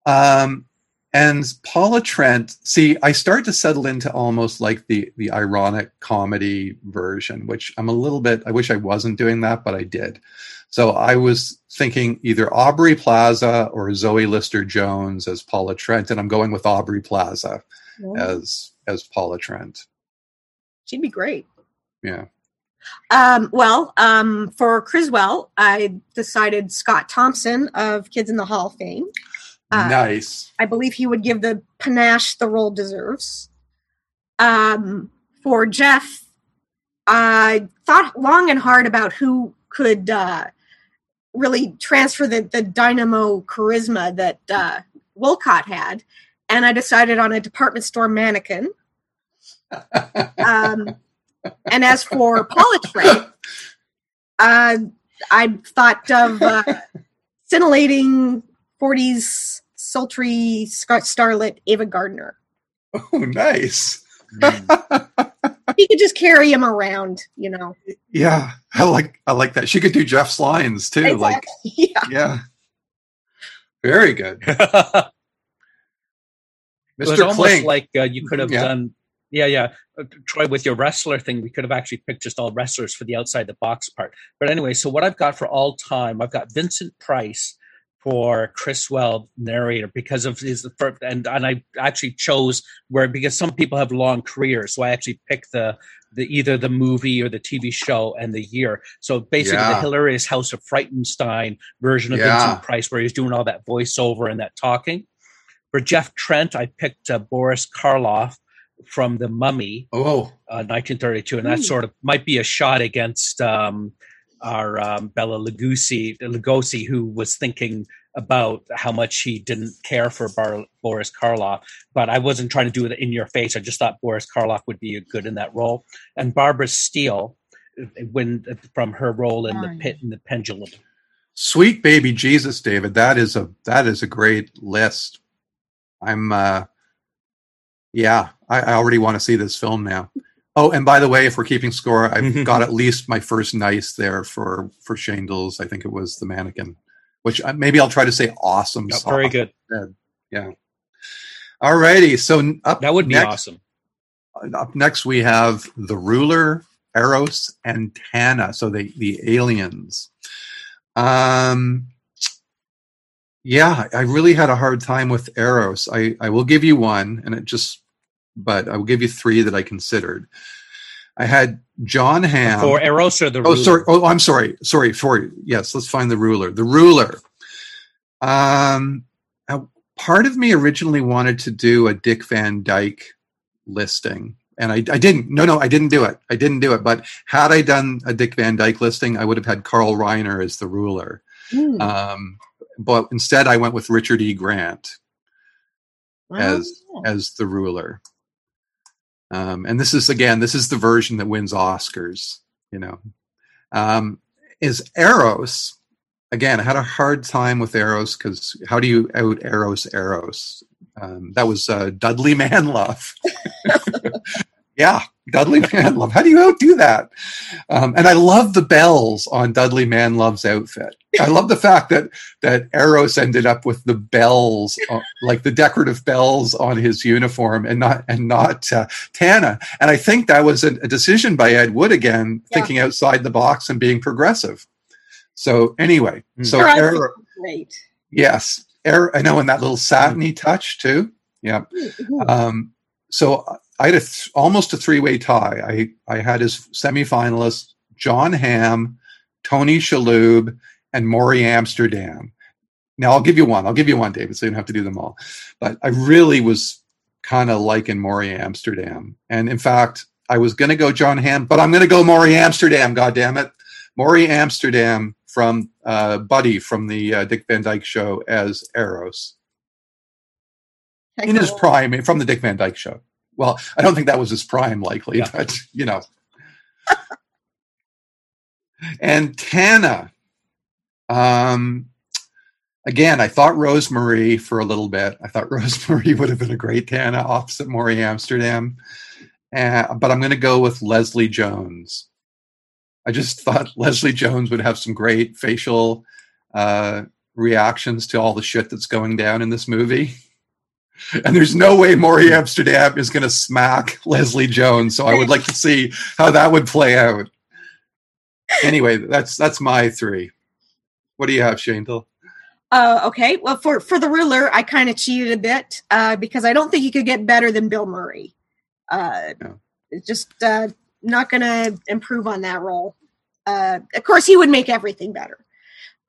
Um, and Paula Trent, see, I start to settle into almost like the the ironic comedy version, which I'm a little bit, I wish I wasn't doing that, but I did. So I was thinking either Aubrey Plaza or Zoe Lister-Jones as Paula Trent, and I'm going with Aubrey Plaza yeah. as as Paula Trent. She'd be great. Yeah. Um, well, um, for Criswell, I decided Scott Thompson of Kids in the Hall of Fame. Uh, nice. I believe he would give the panache the role deserves. Um, for Jeff, I thought long and hard about who could uh, really transfer the, the dynamo charisma that uh, Wolcott had, and I decided on a department store mannequin. um, and as for Paula Trent, uh, I thought of uh, scintillating forties sultry scar- starlet Ava Gardner. Oh, nice. Mm. She could just carry him around, you know. Yeah, I like I like that. She could do Jeff's lines too. Exactly. Like, yeah. yeah, very good, Mister Kling. Almost like uh, you could have yeah. done. Yeah, yeah. Uh, Troy, with your wrestler thing, we could have actually picked just all wrestlers for the outside the box part. But anyway, so what I've got for all time, I've got Vincent Price for Criswell narrator because of his, and, and I actually chose where, because some people have long careers. So I actually picked the, the either the movie or the T V show and the year. So basically yeah. the hilarious House of Frightenstein version of yeah. Vincent Price, where he's doing all that voiceover and that talking. For Jeff Trent, I picked uh, Boris Karloff from The Mummy, oh, uh, nineteen thirty-two, and that Ooh. sort of might be a shot against um, our um, Bela Lugosi, Lugosi, who was thinking about how much he didn't care for Bar- Boris Karloff. But I wasn't trying to do it in your face. I just thought Boris Karloff would be good in that role. And Barbara Steele, when from her role in Darn. The Pit and the Pendulum. Sweet baby Jesus, David. That is a that is a great list. I'm. Uh... Yeah, I, I already want to see this film now. Oh, and by the way, if we're keeping score, I've got at least my first nice there for, for Shaindle's. I think it was The Mannequin, which I, maybe I'll try to say awesome. Yep, very good. Yeah. All righty. So up that would be next, awesome. Up next, we have The Ruler, Eros, and Tana. So the, the aliens. Um. Yeah, I really had a hard time with Eros. I, I will give you one, and it just, but I will give you three that I considered. I had John Hamm. For Eros or the ruler? Oh, sorry. Oh, I'm sorry. Sorry. For yes, let's find the ruler. The ruler. Um, part of me originally wanted to do a Dick Van Dyke listing, and I, I didn't. No, no, I didn't do it. I didn't do it. But had I done a Dick Van Dyke listing, I would have had Carl Reiner as the ruler. Mm. Um. But instead, I went with Richard E. Grant as oh, yeah. as the ruler. Um, and this is, again, this is the version that wins Oscars, you know. Um, is Eros, again, I had a hard time with Eros because how do you out Eros Eros? Um, that was uh, Dudley Manlove. Yeah, Dudley Manlove. How do you outdo that? Um, and I love the bells on Dudley Manlove's outfit. I love the fact that that Eros ended up with the bells, on, like the decorative bells on his uniform, and not and not uh, Tana. And I think that was a, a decision by Ed Wood again, yeah. thinking outside the box and being progressive. So anyway, mm. so Eros, great. Yes, er, I know, and that little satiny mm. touch too. Yeah. Mm-hmm. Um, so. I had a th- almost a three-way tie. I, I had as semifinalists John Hamm, Tony Shalhoub, and Maury Amsterdam. Now, I'll give you one. I'll give you one, David, so you don't have to do them all. But I really was kind of liking Maury Amsterdam. And, in fact, I was going to go John Hamm, but I'm going to go Maury Amsterdam, goddammit. Maury Amsterdam from uh, Buddy from the uh, Dick Van Dyke Show as Eros. In his prime, from the Dick Van Dyke Show. Well, I don't think that was his prime, likely, yeah. but, you know. And Tana. Um, again, I thought Rosemary for a little bit. I thought Rosemary would have been a great Tana opposite Maury Amsterdam. Uh, but I'm going to go with Leslie Jones. I just thought Leslie Jones would have some great facial uh, reactions to all the shit that's going down in this movie. And there's no way Maury Amsterdam is going to smack Leslie Jones, so I would like to see how that would play out. Anyway, that's that's my three. What do you have, Shaindle? Uh, okay, well, for, for the ruler, I kind of cheated a bit uh, because I don't think you could get better than Bill Murray. Uh, no. Just uh, not going to improve on that role. Uh, of course, he would make everything better.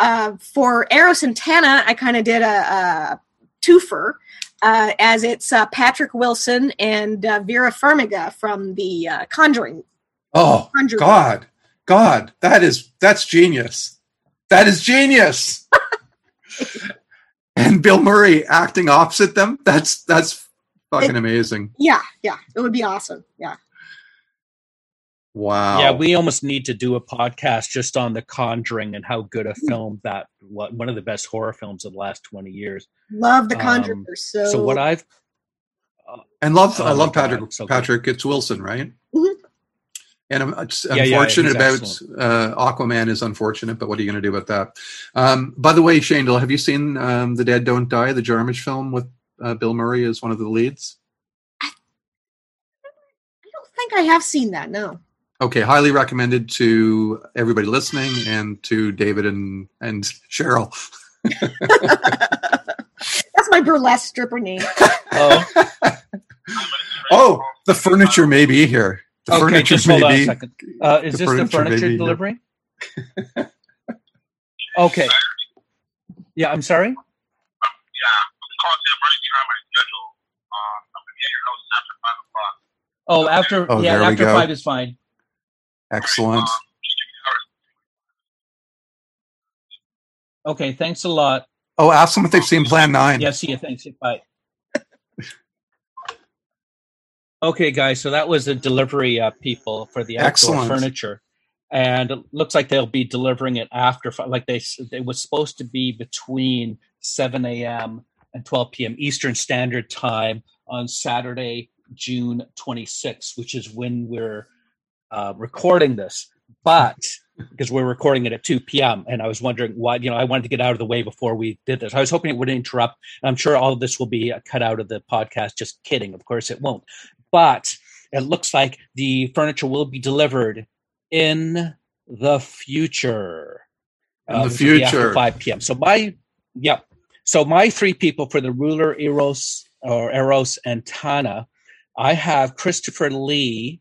Uh, for Eros and Tana, I kind of did a, a twofer. Uh, as it's uh, Patrick Wilson and uh, Vera Farmiga from the uh, Conjuring. Oh, Conjuring. God. God, that is, that's genius. That is genius. And Bill Murray acting opposite them. That's, that's fucking it, amazing. Yeah. Yeah. It would be awesome. Yeah. Wow. Yeah. We almost need to do a podcast just on The Conjuring and how good a film that was. One of the best horror films of the last twenty years. Love The Conjuring. Um, so, so what I've. Uh, and love, oh I love Patrick. So Patrick, it's Wilson, right? Mm-hmm. And I'm yeah, unfortunate yeah, about uh, Aquaman is unfortunate, but what are you going to do about that? Um, by the way, Shaindle, have you seen um, The Dead Don't Die, the Jarmusch film with uh, Bill Murray as one of the leads? I, I don't think I have seen that, no. Okay, highly recommended to everybody listening and to David and, and Cheryl. That's my burlesque stripper name. Oh. Oh, the furniture may be here. The okay, furniture just hold on a second. Uh, is the this the furniture delivery? Okay. Yeah, I'm sorry? Yeah, I'm calling them right behind my schedule. Uh, I'm going to be at your house after five o'clock. Oh, after, oh, yeah, after five is fine. Excellent. Okay, thanks a lot. Oh, ask them if they've seen Plan nine. Yeah, see you. Thanks. Bye. Okay, guys, so that was the delivery uh, people for the outdoor Excellent. furniture. And it looks like they'll be delivering it after, like they it was supposed to be between seven a.m. and twelve p.m. Eastern Standard Time on Saturday, June twenty-sixth, which is when we're uh, recording this. But because we're recording it at two p.m. and I was wondering why, you know, I wanted to get out of the way before we did this. I was hoping it wouldn't interrupt. I'm sure all of this will be cut out of the podcast. Just kidding. Of course it won't. But it looks like the furniture will be delivered in the future. In the um, future. After five p.m. So my, yeah. So my three people for the ruler, Eros, or Eros and Tana, I have Christopher Lee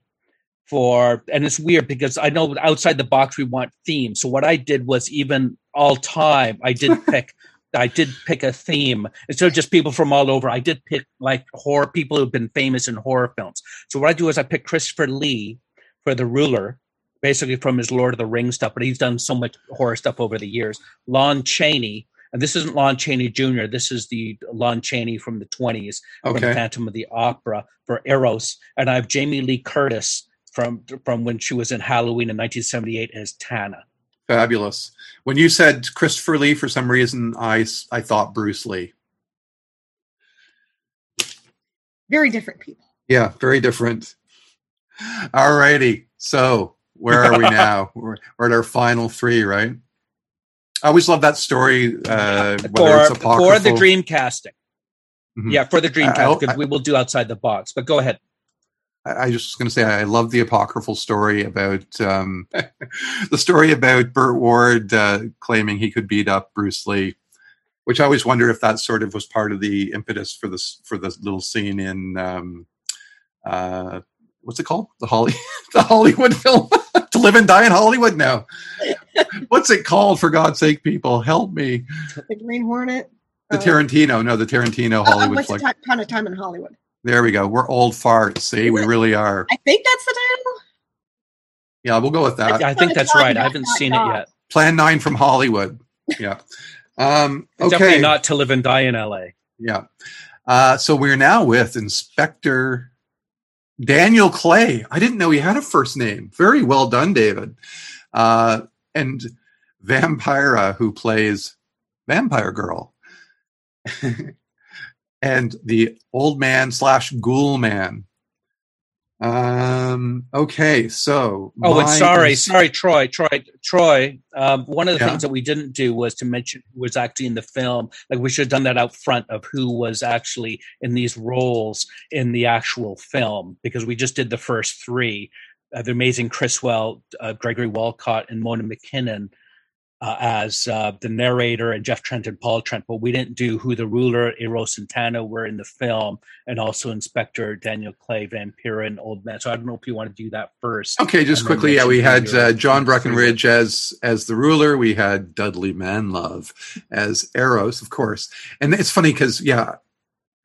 for, and it's weird because I know outside the box we want themes. So what I did was even all time, I did pick I did pick a theme. Instead of just people from all over, I did pick like horror, people who've been famous in horror films. So what I do is I pick Christopher Lee for The Ruler, basically from his Lord of the Rings stuff, but he's done so much horror stuff over the years. Lon Chaney, and this isn't Lon Chaney Junior, this is the Lon Chaney from the twenties, okay, from Phantom of the Opera, for Eros. And I have Jamie Lee Curtis from from when she was in Halloween in nineteen seventy-eight as Tana. Fabulous. When you said Christopher Lee, for some reason, I, I thought Bruce Lee. Very different people. Yeah, very different. All righty. So where are we now? We're, we're at our final three, right? I always love that story. Uh, whether it's apocryphal. For the Dreamcasting. Mm-hmm. Yeah, for the Dreamcasting, because we will do outside the box. But go ahead. I just was going to say, I love the apocryphal story about um, the story about Burt Ward uh, claiming he could beat up Bruce Lee, which I always wonder if that sort of was part of the impetus for this for this little scene in um, uh, what's it called, the Holly the Hollywood film To Live and Die in Hollywood Now. What's it called, for God's sake, people? Help me. The Green Hornet. The Tarantino, no, the Tarantino uh, Hollywood. Once Upon a Time in Hollywood. There we go. We're old farts. See, we really are. I think that's the title. Yeah, we'll go with that. I, I think that's right. I haven't seen it yet. Plan nine from Hollywood. Yeah. Um, okay. Definitely not To Live and Die in L A. Yeah. Uh, so we're now with Inspector Daniel Clay. I didn't know he had a first name. Very well done, David. Uh, and Vampira, who plays Vampire Girl. And the old man slash ghoul man. Um, okay, so. Oh, and sorry, is... sorry, Troy, Troy, Troy. Um, one of the yeah. things that we didn't do was to mention was actually in the film. Like, we should have done that out front of who was actually in these roles in the actual film, because we just did the first three, uh, the amazing Criswell, uh, Gregory Walcott, and Mona McKinnon. Uh, as uh, the narrator, and Jeff Trent and Paul Trent, but we didn't do who the ruler, Eros and Tana, were in the film, and also Inspector Daniel Clay, Vampira, and Old Man. So I don't know if you want to do that first. Okay, just quickly, yeah, we had uh, John Breckenridge as as the ruler. We had Dudley Manlove as Eros, of course. And it's funny because, yeah,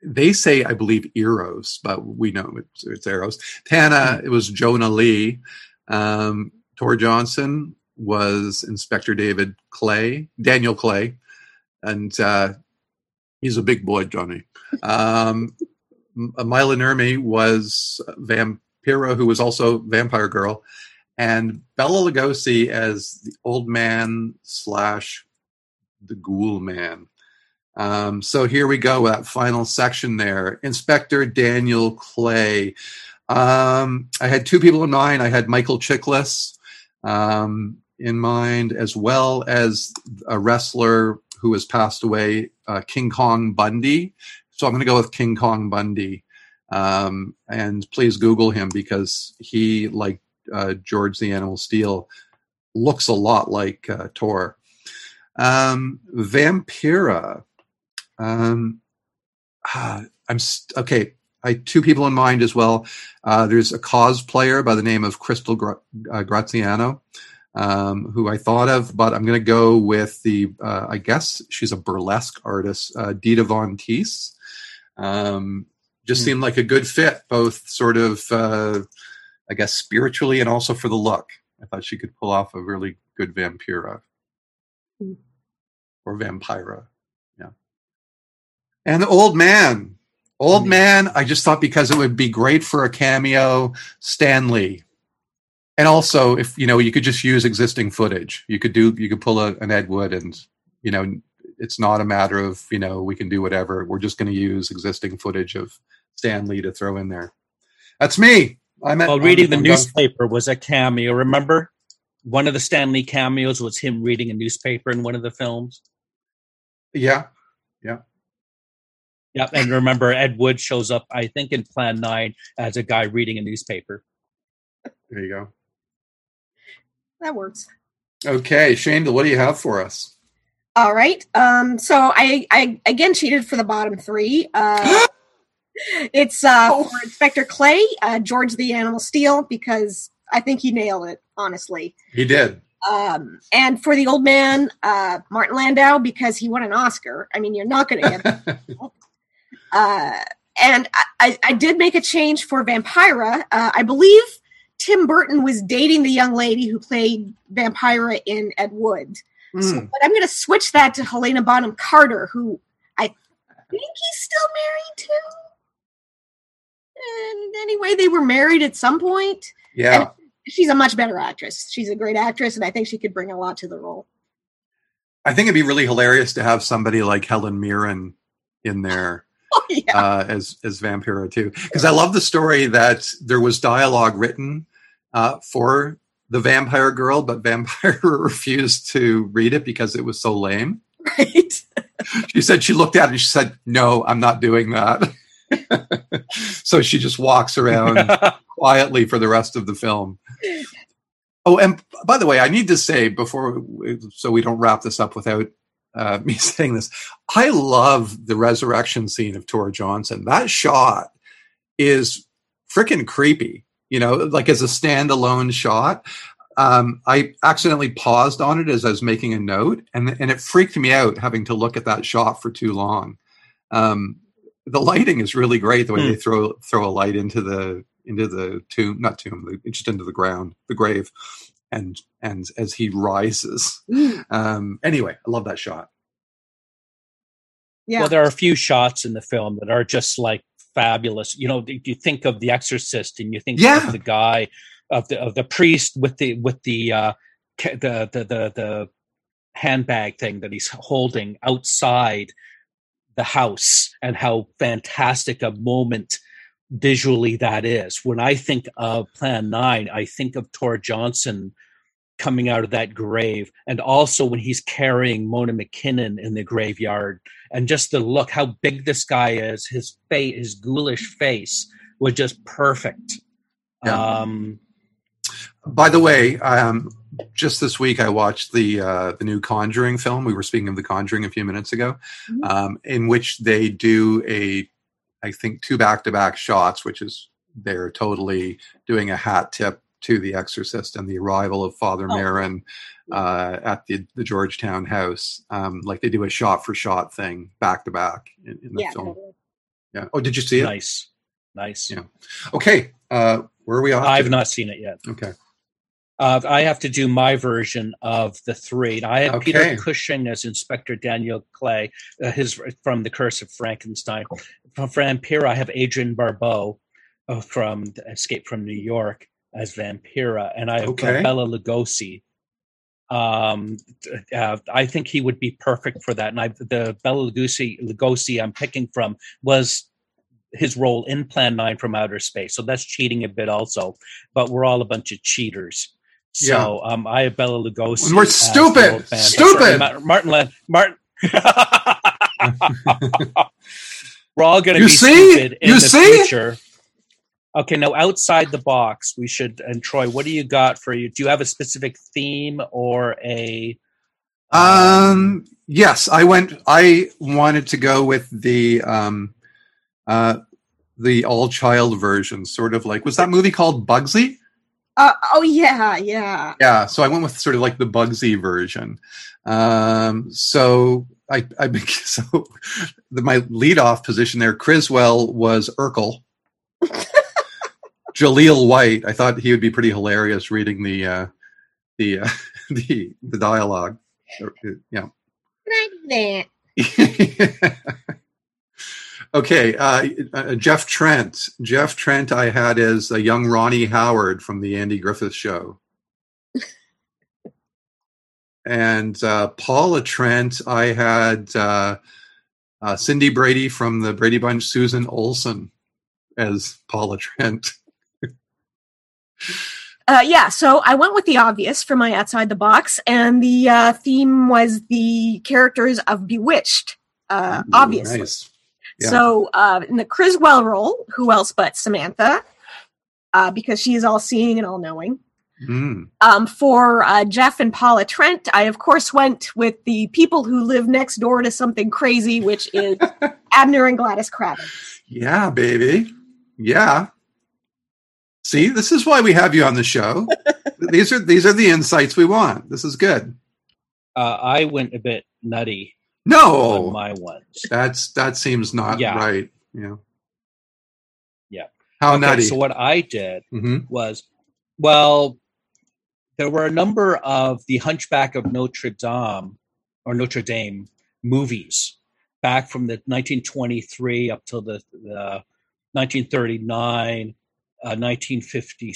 they say, I believe, Eros, but we know it's, it's Eros. Tana, it was Jonah Lee. Um, Tor Johnson was Inspector David Clay, Daniel Clay, and uh, he's a big boy, Johnny. Um, Myla Nermi was Vampira, who was also Vampire Girl, and Bela Lugosi as the old man slash the ghoul man. Um, so here we go, that final section there. Inspector Daniel Clay. Um, I had two people in mind. I had Michael Chiklis um, in mind, as well as a wrestler who has passed away, uh, King Kong Bundy. So I'm going to go with King Kong Bundy. Um, and please Google him, because he, like uh, George the Animal Steel, looks a lot like uh, Tor. Um, Vampira. Um, ah, I'm st- okay. I had two people in mind as well. Uh, there's a cosplayer by the name of Crystal Gra- uh, Graziano, um, who I thought of, but I'm going to go with the, uh, I guess she's a burlesque artist, uh, Dita Von Teese. Um, just mm. seemed like a good fit, both sort of, uh, I guess, spiritually and also for the look. I thought she could pull off a really good Vampira mm. or Vampira. Yeah. And the old man. Old man, I just thought because it would be great for a cameo, Stan Lee. And also, if you know, you could just use existing footage. You could do, you could pull a, an Ed Wood, and you know, it's not a matter of, you know, we can do whatever. We're just going to use existing footage of Stan Lee to throw in there. That's me. I'm at, well, reading I'm, the I'm newspaper done. Was a cameo. Remember, one of the Stan Lee cameos was him reading a newspaper in one of the films. Yeah, yeah. Yep, and remember, Ed Wood shows up, I think, in Plan nine as a guy reading a newspaper. There you go. That works. Okay, Shaindle, what do you have for us? All right. Um, so I, I, again, cheated for the bottom three. Uh, it's uh, oh. for Inspector Clay, uh, George the Animal Steel, because I think he nailed it, honestly. He did. Um, and for the old man, uh, Martin Landau, because he won an Oscar. I mean, you're not going to get that. Uh, and I, I did make a change for Vampira. Uh, I believe Tim Burton was dating the young lady who played Vampira in Ed Wood. Mm. So, but I'm going to switch that to Helena Bonham Carter, who I think he's still married to. And anyway, they were married at some point. Yeah. And she's a much better actress. She's a great actress, and I think she could bring a lot to the role. I think it'd be really hilarious to have somebody like Helen Mirren in there. Oh, yeah. uh, as as Vampira too, because I love the story that there was dialogue written uh, for the vampire girl, but Vampira refused to read it because it was so lame. Right. She said she looked at it and she said, "No, I'm not doing that." So she just walks around quietly for the rest of the film. Oh, and by the way, I need to say before, so we don't wrap this up without. Uh, me saying this, I love the resurrection scene of Tor Johnson. That shot is freaking creepy, you know, like as a standalone shot. Um, I accidentally paused on it as I was making a note, and and it freaked me out having to look at that shot for too long. Um, the lighting is really great, the way mm. they throw throw a light into the into the tomb, not tomb, just into the ground, the grave. And and as he rises. Um, anyway, I love that shot. Yeah. Well, there are a few shots in the film that are just like fabulous. You know, you think of The Exorcist, and you think yeah. of the guy, of the of the priest with the with the uh, the, the the the handbag thing that he's holding outside the house, and how fantastic a moment visually that is. When I think of Plan nine, I think of Tor Johnson coming out of that grave, and also when he's carrying Mona McKinnon in the graveyard, and just the look, how big this guy is, his face, his ghoulish face was just perfect. Yeah. Um, By the way, um, just this week I watched the uh, the new Conjuring film. We were speaking of The Conjuring a few minutes ago, mm-hmm. um, in which they do a I think two back-to-back shots, which is they're totally doing a hat tip to The Exorcist and the arrival of Father oh. Marin uh, at the, the Georgetown house. Um, like they do a shot-for-shot thing back-to-back in, in the yeah, film. Totally. Yeah. Oh, did you see it? Nice. Nice. Yeah. Okay. Uh, where are we off I've to? not seen it yet. Okay. Uh, I have to do my version of the three. I had okay. Peter Cushing as Inspector Daniel Clay, uh, his from The Curse of Frankenstein. From Vampira, I have Adrian Barbeau uh, from Escape from New York as Vampira, and I have okay. Bela Lugosi. Um, uh, I think he would be perfect for that. And I, the Bela Lugosi, Lugosi I'm picking from was his role in Plan nine from Outer Space. So that's cheating a bit also, but we're all a bunch of cheaters. So yeah. um, I have Bela Lugosi. We're stupid, stupid. Sorry, Martin, La- Martin. We're all going to be see? Stupid in you the see? Future. Okay, now outside the box, we should. And Troy, what do you got for you? Do you have a specific theme or a? Um. um yes, I went. I wanted to go with the um, uh, the all-child version, sort of like was that movie called Bugsy? Uh, oh, yeah, yeah. Yeah, so I went with sort of like the Bugsy version. Um, so I, I so the, my leadoff position there, Criswell, was Urkel. Jaleel White, I thought he would be pretty hilarious reading the uh, the, uh, the the dialogue. Yeah. Like that. Okay, uh, uh, Jeff Trent. Jeff Trent I had as a young Ronnie Howard from the Andy Griffith Show. And uh, Paula Trent, I had uh, uh, Cindy Brady from the Brady Bunch, Susan Olsen as Paula Trent. uh, yeah, so I went with the obvious for my outside the box, and the uh, theme was the characters of Bewitched, uh, Ooh, obviously. Nice. Yeah. So uh, in the Criswell role, who else but Samantha, uh, because she is all-seeing and all-knowing. Mm. Um, for uh, Jeff and Paula Trent, I, of course, went with the people who live next door to something crazy, which is Abner and Gladys Kravitz. Yeah, baby. Yeah. See, this is why we have you on the show. These are these are the insights we want. This is good. Uh, I went a bit nutty. No, on my ones. That's that seems not yeah. right. Yeah, yeah. How okay, nutty! So what I did mm-hmm. was, well, there were a number of the Hunchback of Notre Dame or Notre Dame movies back from the nineteen twenty-three up till the, the nineteen thirty-nine, uh, nineteen fifty,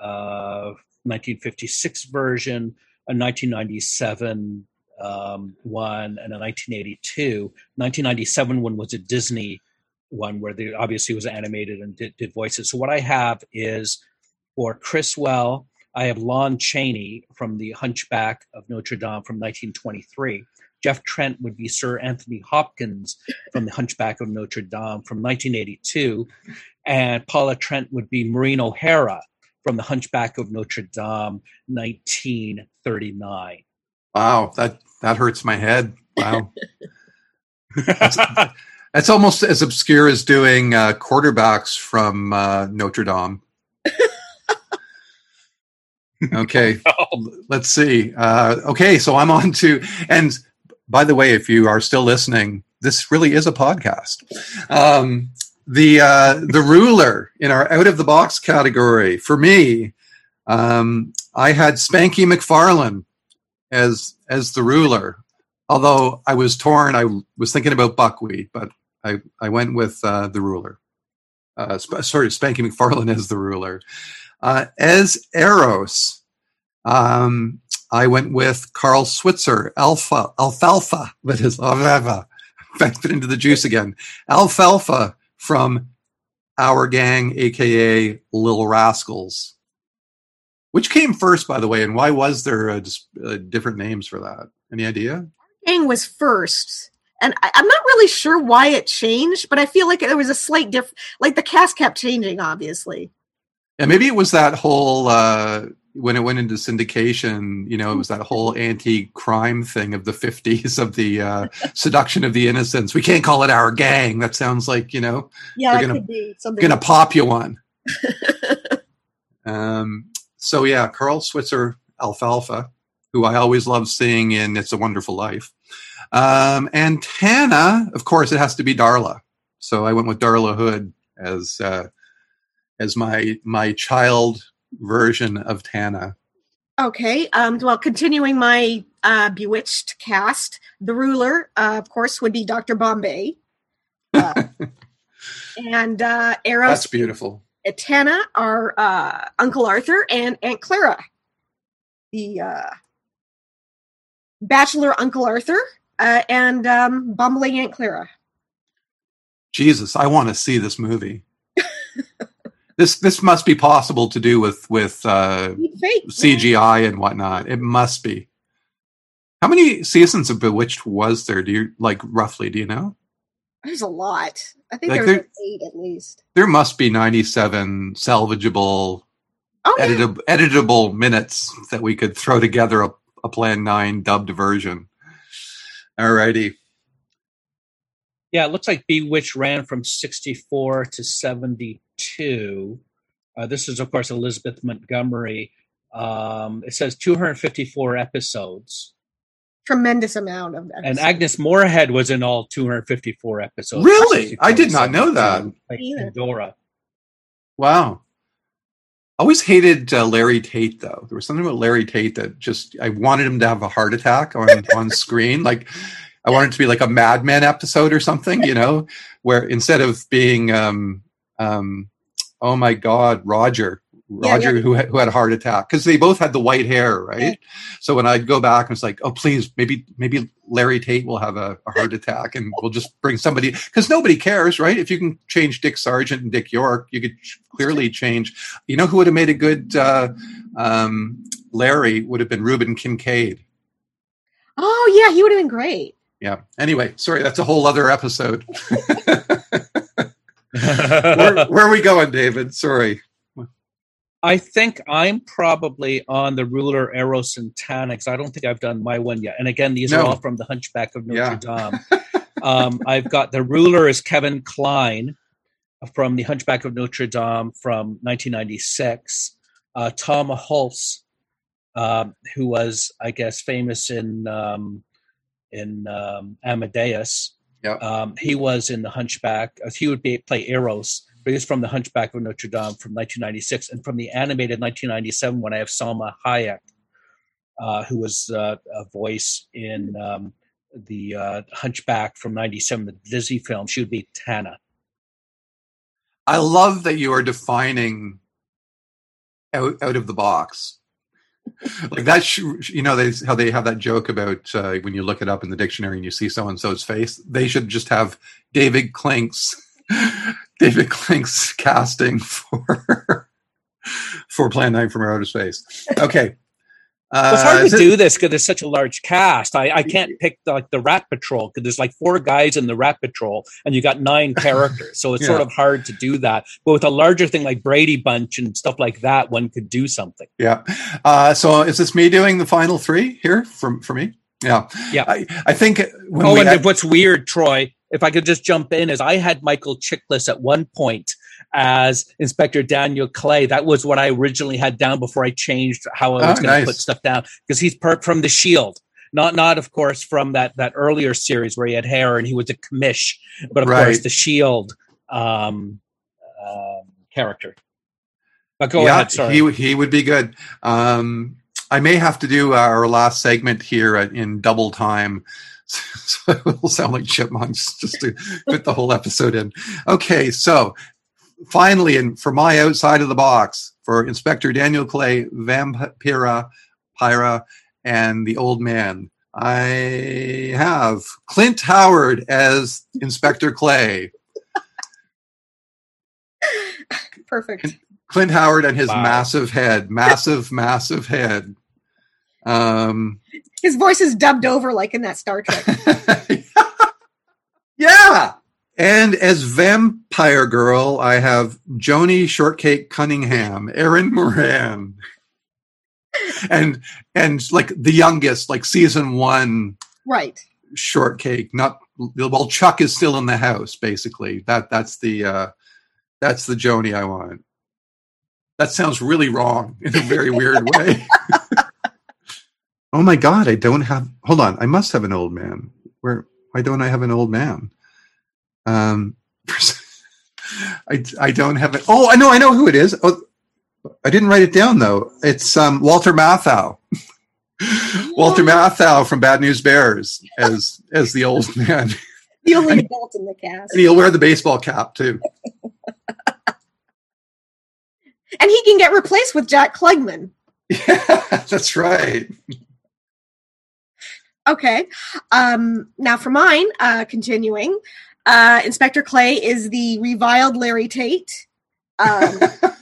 uh, nineteen fifty-six version, a nineteen ninety-seven. Um, one and a nineteen eighty-two. nineteen ninety-seven one was a Disney one where they obviously was animated and did, did voices. So what I have is for Criswell, I have Lon Chaney from The Hunchback of Notre Dame from nineteen twenty-three. Jeff Trent would be Sir Anthony Hopkins from The Hunchback of Notre Dame from nineteen eighty-two. And Paula Trent would be Maureen O'Hara from The Hunchback of Notre Dame nineteen thirty-nine. Wow, that, that hurts my head. Wow. that's, that's almost as obscure as doing uh, quarterbacks from uh, Notre Dame. Okay, no. Let's see. Uh, okay, so I'm on to, and by the way, if you are still listening, this really is a podcast. Um, the uh, the ruler in our out-of-the-box category, for me, um, I had Spanky McFarlane as as the ruler, although I was torn. I was thinking about Buckwheat, but I, I went with uh, the ruler. Uh, sp- sorry, Spanky McFarlane as the ruler. Uh, as Eros, um, I went with Carl Switzer, Alpha, Alfalfa, that is, Alfalfa. Back into the juice again. Alfalfa from Our Gang, a k a. Little Rascals. Which came first, by the way, and why was there a, a different names for that? Any idea? Our Gang was first, and I, I'm not really sure why it changed, but I feel like there was a slight diff. Like the cast kept changing, obviously. Yeah, maybe it was that whole uh, when it went into syndication. You know, it was that whole anti-crime thing of the fifties of the uh, seduction of the innocents. We can't call it Our Gang. That sounds like you know. Yeah, that gonna, could be something. Gonna like- pop you one. um. So, yeah, Carl Switzer, Alfalfa, who I always love seeing in It's a Wonderful Life. Um, and Tana, of course, it has to be Darla. So I went with Darla Hood as uh, as my my child version of Tana. Okay. Um, well, continuing my uh, Bewitched cast, the ruler, uh, of course, would be Doctor Bombay. Uh, and uh, Eros. That's beautiful. Tana, our uh, Uncle Arthur, and Aunt Clara, the uh, bachelor Uncle Arthur, uh, and um, bumbling Aunt Clara. Jesus, I want to see this movie. This this must be possible to do with with uh, fake, C G I yeah. and whatnot. It must be. How many seasons of Bewitched was there? Do you like roughly? Do you know? There's a lot. I think like there, there was eight at least. There must be ninety-seven salvageable, oh, editable, yeah. editable minutes that we could throw together a, a Plan nine dubbed version. All righty. Yeah, it looks like Bewitched ran from sixty-four to seventy-two. Uh, this is, of course, Elizabeth Montgomery. Um, it says two hundred fifty-four episodes. Tremendous amount of episodes. And Agnes Moorehead was in all two hundred fifty-four episodes. Really? I did not know that. Like Pandora. Wow. I always hated uh, Larry Tate, though. There was something about Larry Tate that just, I wanted him to have a heart attack on, on screen. Like, I wanted it to be like a Mad Men episode or something, you know, where instead of being, um, um, oh my God, Roger, Roger yeah, yeah. who, had, who had a heart attack, because they both had the white hair, right? Yeah. So when I'd go back, I was like, oh, please, maybe maybe Larry Tate will have a, a heart attack and we'll just bring somebody, because nobody cares, right? If you can change Dick Sargent and Dick York, you could clearly change. You know who would have made a good uh, um, Larry would have been Reuben Kincaid. Oh, yeah, he would have been great. Yeah. Anyway, sorry, that's a whole other episode. where, where are we going, David? Sorry. I think I'm probably on the Ruler Aerosantanics. I don't think I've done my one yet. And again, these no. are all from The Hunchback of Notre yeah. Dame. um, I've got the Ruler is Kevin Kline from The Hunchback of Notre Dame from nineteen ninety-six. Uh, Tom Hulce, um, who was, I guess, famous in... Um, in um, Amadeus. Yep. Um, he was in The Hunchback. He would be, play Eros, but he was from The Hunchback of Notre Dame from nineteen ninety-six, and from the animated nineteen ninety-seven one, I have Salma Hayek, uh, who was uh, a voice in um, The uh, Hunchback from ninety-seven, the Disney film. She would be Tana. I love that you are defining out, out of the box. Like that, sh- you know, they, how they have that joke about uh, when you look it up in the dictionary and you see so-and-so's face, they should just have David Clink's, David Clink's casting for, for Plan nine from Outer Space. Okay. Uh, well, it's hard to it, do this because there's such a large cast. I, I can't pick the, like the Rat Patrol because there's like four guys in the Rat Patrol and you got nine characters. So it's yeah. sort of hard to do that. But with a larger thing like Brady Bunch and stuff like that, one could do something. Yeah. Uh, so is this me doing the final three here for, for me? Yeah. Yeah. I, I think. When oh, and had- what's weird, Troy, if I could just jump in, is I had Michael Chiklis at one point as Inspector Daniel Clay. That was what I originally had down before I changed how I was oh, going nice. to put stuff down, because he's per- from The Shield, not not of course from that that earlier series where he had hair and he was a commish, but of right. course The Shield um, uh, character. But go yeah, ahead, sorry. He he would be good. Um, I may have to do our last segment here in double time. So it will sound like chipmunks just to fit the whole episode in. Okay, so finally, and for my outside of the box, for Inspector Daniel Clay, Vampira, Pyra, and the Old Man, I have Clint Howard as Inspector Clay. Perfect. Clint Howard and his wow. massive head, massive, massive head. Um, his voice is dubbed over like in that Star Trek. Yeah. And as Vampire Girl, I have Joni Shortcake Cunningham, Erin Moran, and and like the youngest, like season one, right? Shortcake. Not well. Chuck is still in the house, basically. That that's the uh, that's the Joni I want. That sounds really wrong in a very weird way. Oh my God, I don't have, hold on, I must have an old man. Where? Why don't I have an old man? Um, I, I don't have it. Oh, I know, I know who it is. Oh, I didn't write it down though. It's um, Walter Matthau. Walter Matthau from Bad News Bears as as the old man. The only adult in the cast. And he'll wear the baseball cap too. And he can get replaced with Jack Klugman. Yeah, that's right. Okay. Um, now for mine, uh, continuing, uh, Inspector Clay is the reviled Larry Tate, um,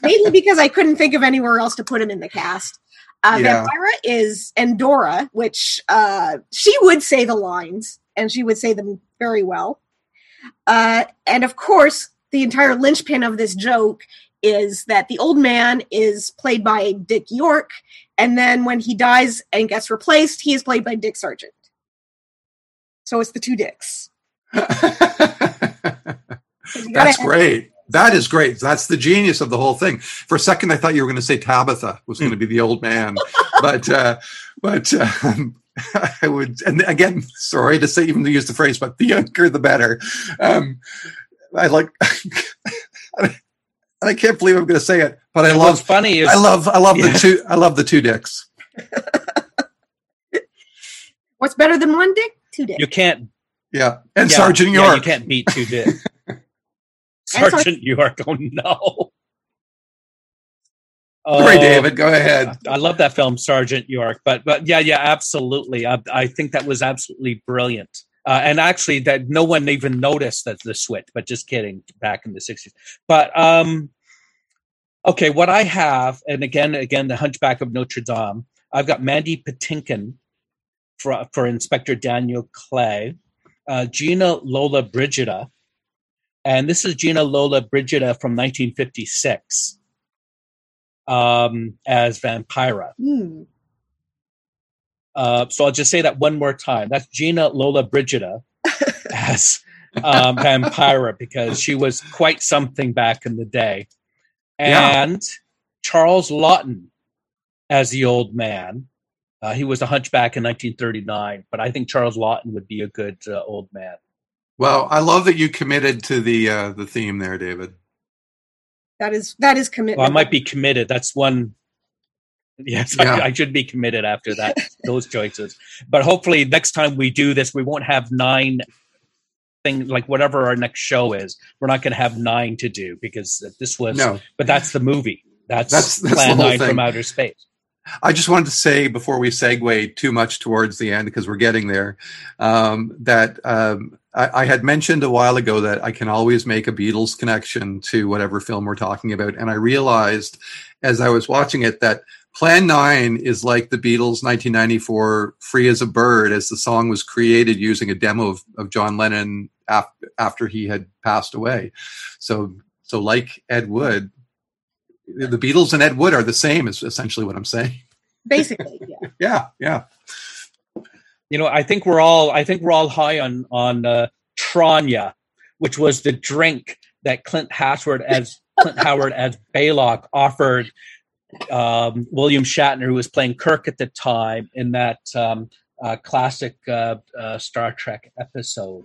mainly because I couldn't think of anywhere else to put him in the cast. Uh, yeah. Vampira is Endora, which uh, she would say the lines, and she would say them very well. Uh, and of course, the entire linchpin of this joke is that the old man is played by Dick York, and then when he dies and gets replaced, he is played by Dick Sargent. So it's the two Dicks. That's great. That is great. That's the genius of the whole thing. For a second, I thought you were going to say Tabitha was going to be the old man, but uh, but um, I would. And again, sorry to say, even to use the phrase, but the younger the better. Um, I like. And I can't believe I'm going to say it, but I love. What's funny is I love. I love yeah. the two. I love the two Dicks. What's better than one Dick? Two Dicks. You can't. Yeah, and yeah, Sergeant York. Yeah, you can't beat two Dicks. Sergeant York, oh no. Oh, right, David, go ahead. I love that film, Sergeant York, but but yeah, yeah, absolutely. I, I think that was absolutely brilliant. Uh, and actually that no one even noticed that the switch, but just kidding, back in the sixties. But um, okay, what I have, and again, again, the Hunchback of Notre Dame, I've got Mandy Patinkin for, for Inspector Daniel Clay, uh, Gina Lola Brigida. And this is Gina Lola Brigida from nineteen fifty-six um, as Vampira. Mm. Uh, so I'll just say that one more time. That's Gina Lola Brigida as um, Vampira, because she was quite something back in the day. And yeah. Charles Lawton as the old man. Uh, he was a hunchback in nineteen thirty-nine, but I think Charles Lawton would be a good uh, old man. Well, I love that you committed to the uh, the theme there, David. That is that is commitment. Well, I might be committed. That's one. Yes, yeah. I, I should be committed after that. Those choices. But hopefully next time we do this, we won't have nine things, like whatever our next show is. We're not going to have nine to do, because this was. No. But that's the movie. That's, that's, that's Plan nine thing. From Outer Space. I just wanted to say before we segue too much towards the end, because we're getting there, um, that um, I, I had mentioned a while ago that I can always make a Beatles connection to whatever film we're talking about. And I realized as I was watching it that Plan nine is like the Beatles' nineteen ninety-four Free as a Bird, as the song was created using a demo of, of John Lennon af- after he had passed away. So, so like Ed Wood, the Beatles and Ed Wood are the same, is essentially what I'm saying. Basically, yeah. yeah, yeah. You know, I think we're all I think we're all high on on uh, Tranya, which was the drink that Clint Howard as Clint Howard as Balog offered um, William Shatner, who was playing Kirk at the time, in that um, uh, classic uh, uh, Star Trek episode.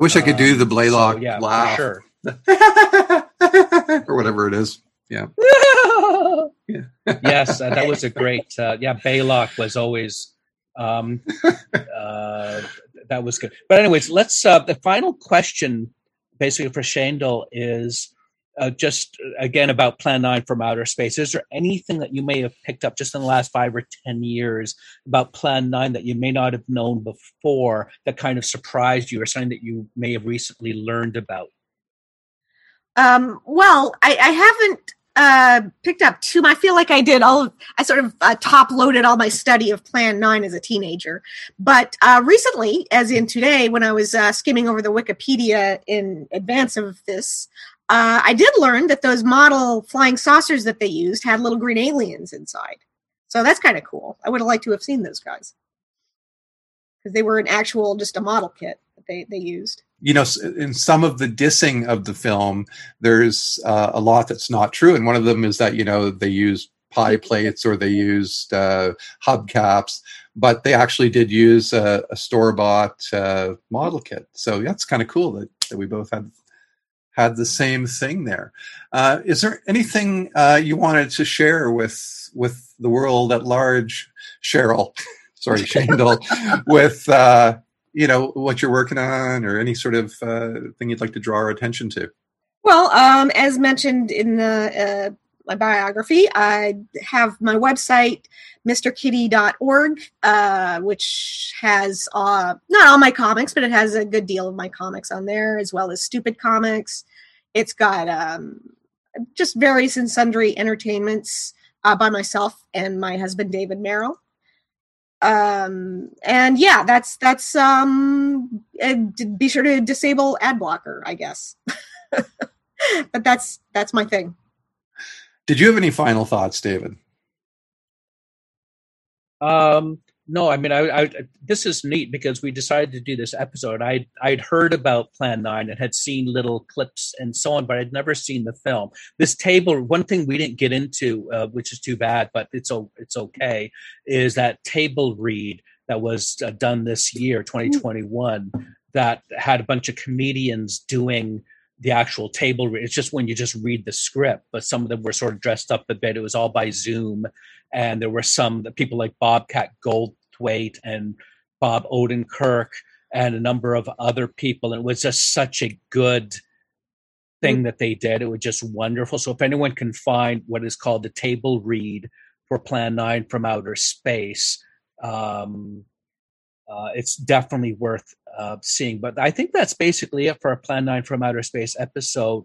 I wish I could um, do the Balog so, yeah, laugh, for sure, or whatever it is. Yeah. yeah. yes, uh, that was a great. Uh, yeah, Balog was always. Um, uh, that was good. But anyways, let's. Uh, the final question, basically for Shaindle, is uh, just again about Plan nine from Outer Space. Is there anything that you may have picked up just in the last five or ten years about Plan nine that you may not have known before that kind of surprised you, or something that you may have recently learned about? Um, well, I, I haven't uh, picked up too much. I feel like I did all of, I sort of uh, top loaded all my study of Plan nine as a teenager. But uh, recently, as in today, when I was uh, skimming over the Wikipedia in advance of this, uh, I did learn that those model flying saucers that they used had little green aliens inside. So that's kind of cool. I would have liked to have seen those guys, because they were an actual, just a model kit that they, they used. You know, in some of the dissing of the film, there's uh, a lot that's not true. And one of them is that, you know, they used pie plates or they used uh, hubcaps, but they actually did use a, a store-bought uh, model kit. So that's kind of cool that, that we both had had the same thing there. Uh, is there anything uh, you wanted to share with, with the world at large, Cheryl? Sorry, Shaindle, with... Uh, you know, what you're working on, or any sort of uh, thing you'd like to draw our attention to? Well, um, as mentioned in the my biography. I have my website, mister kitty dot org, uh, which has uh, not all my comics, but it has a good deal of my comics on there, as well as stupid comics. It's got um, just various and sundry entertainments uh, by myself and my husband, David Merrill. Um, and yeah, that's, that's, um, be sure to disable ad blocker, I guess. But that's, that's my thing. Did you have any final thoughts, David? Um, no, I mean, I, I, this is neat because we decided to do this episode. I, I'd heard about Plan nine and had seen little clips and so on, but I'd never seen the film. This table, one thing we didn't get into, uh, which is too bad, but it's, it's okay, is that table read that was uh, done this year, twenty twenty-one, that had a bunch of comedians doing the actual table. It's just when you just read the script, but some of them were sort of dressed up a bit. It was all by Zoom. And there were some the people like Bobcat Goldthwait and Bob Odenkirk and a number of other people. And it was just such a good thing that they did. It was just wonderful. So if anyone can find what is called the table read for Plan nine from Outer Space, um, Uh, it's definitely worth uh, seeing. But I think that's basically it for our Plan nine from Outer Space episode.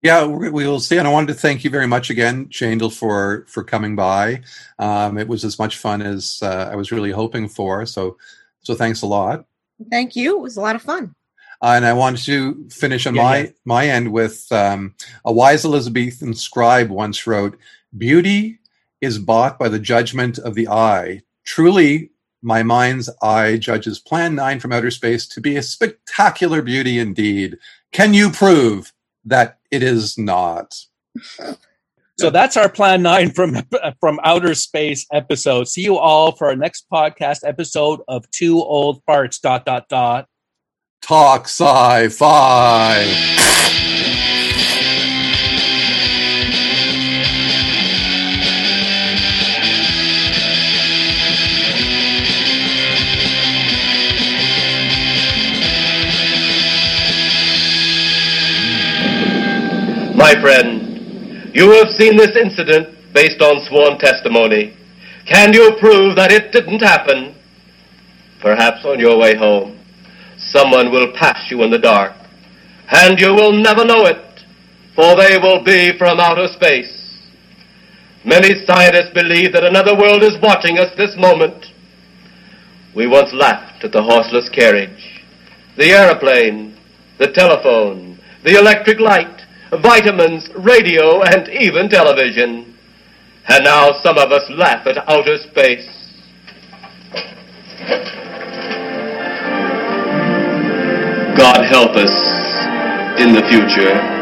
Yeah, we will see. And I wanted to thank you very much again, Shaindle, for, for coming by. Um, it was as much fun as uh, I was really hoping for. So, so thanks a lot. Thank you. It was a lot of fun. Uh, and I wanted to finish on yeah, my, yeah. my end with um, a wise Elizabethan scribe once wrote, "Beauty is bought by the judgment of the eye. Truly, my mind's eye judges Plan nine from Outer Space to be a spectacular beauty indeed. Can you prove that it is not?" So that's our Plan nine from, from Outer Space episode. See you all for our next podcast episode of Two Old Farts dot dot dot. Talk sci-fi. My friend, you have seen this incident based on sworn testimony. Can you prove that it didn't happen? Perhaps on your way home, someone will pass you in the dark, and you will never know it, for they will be from outer space. Many scientists believe that another world is watching us this moment. We once laughed at the horseless carriage, the airplane, the telephone, the electric light, vitamins, radio, and even television. And now some of us laugh at outer space. God help us in the future.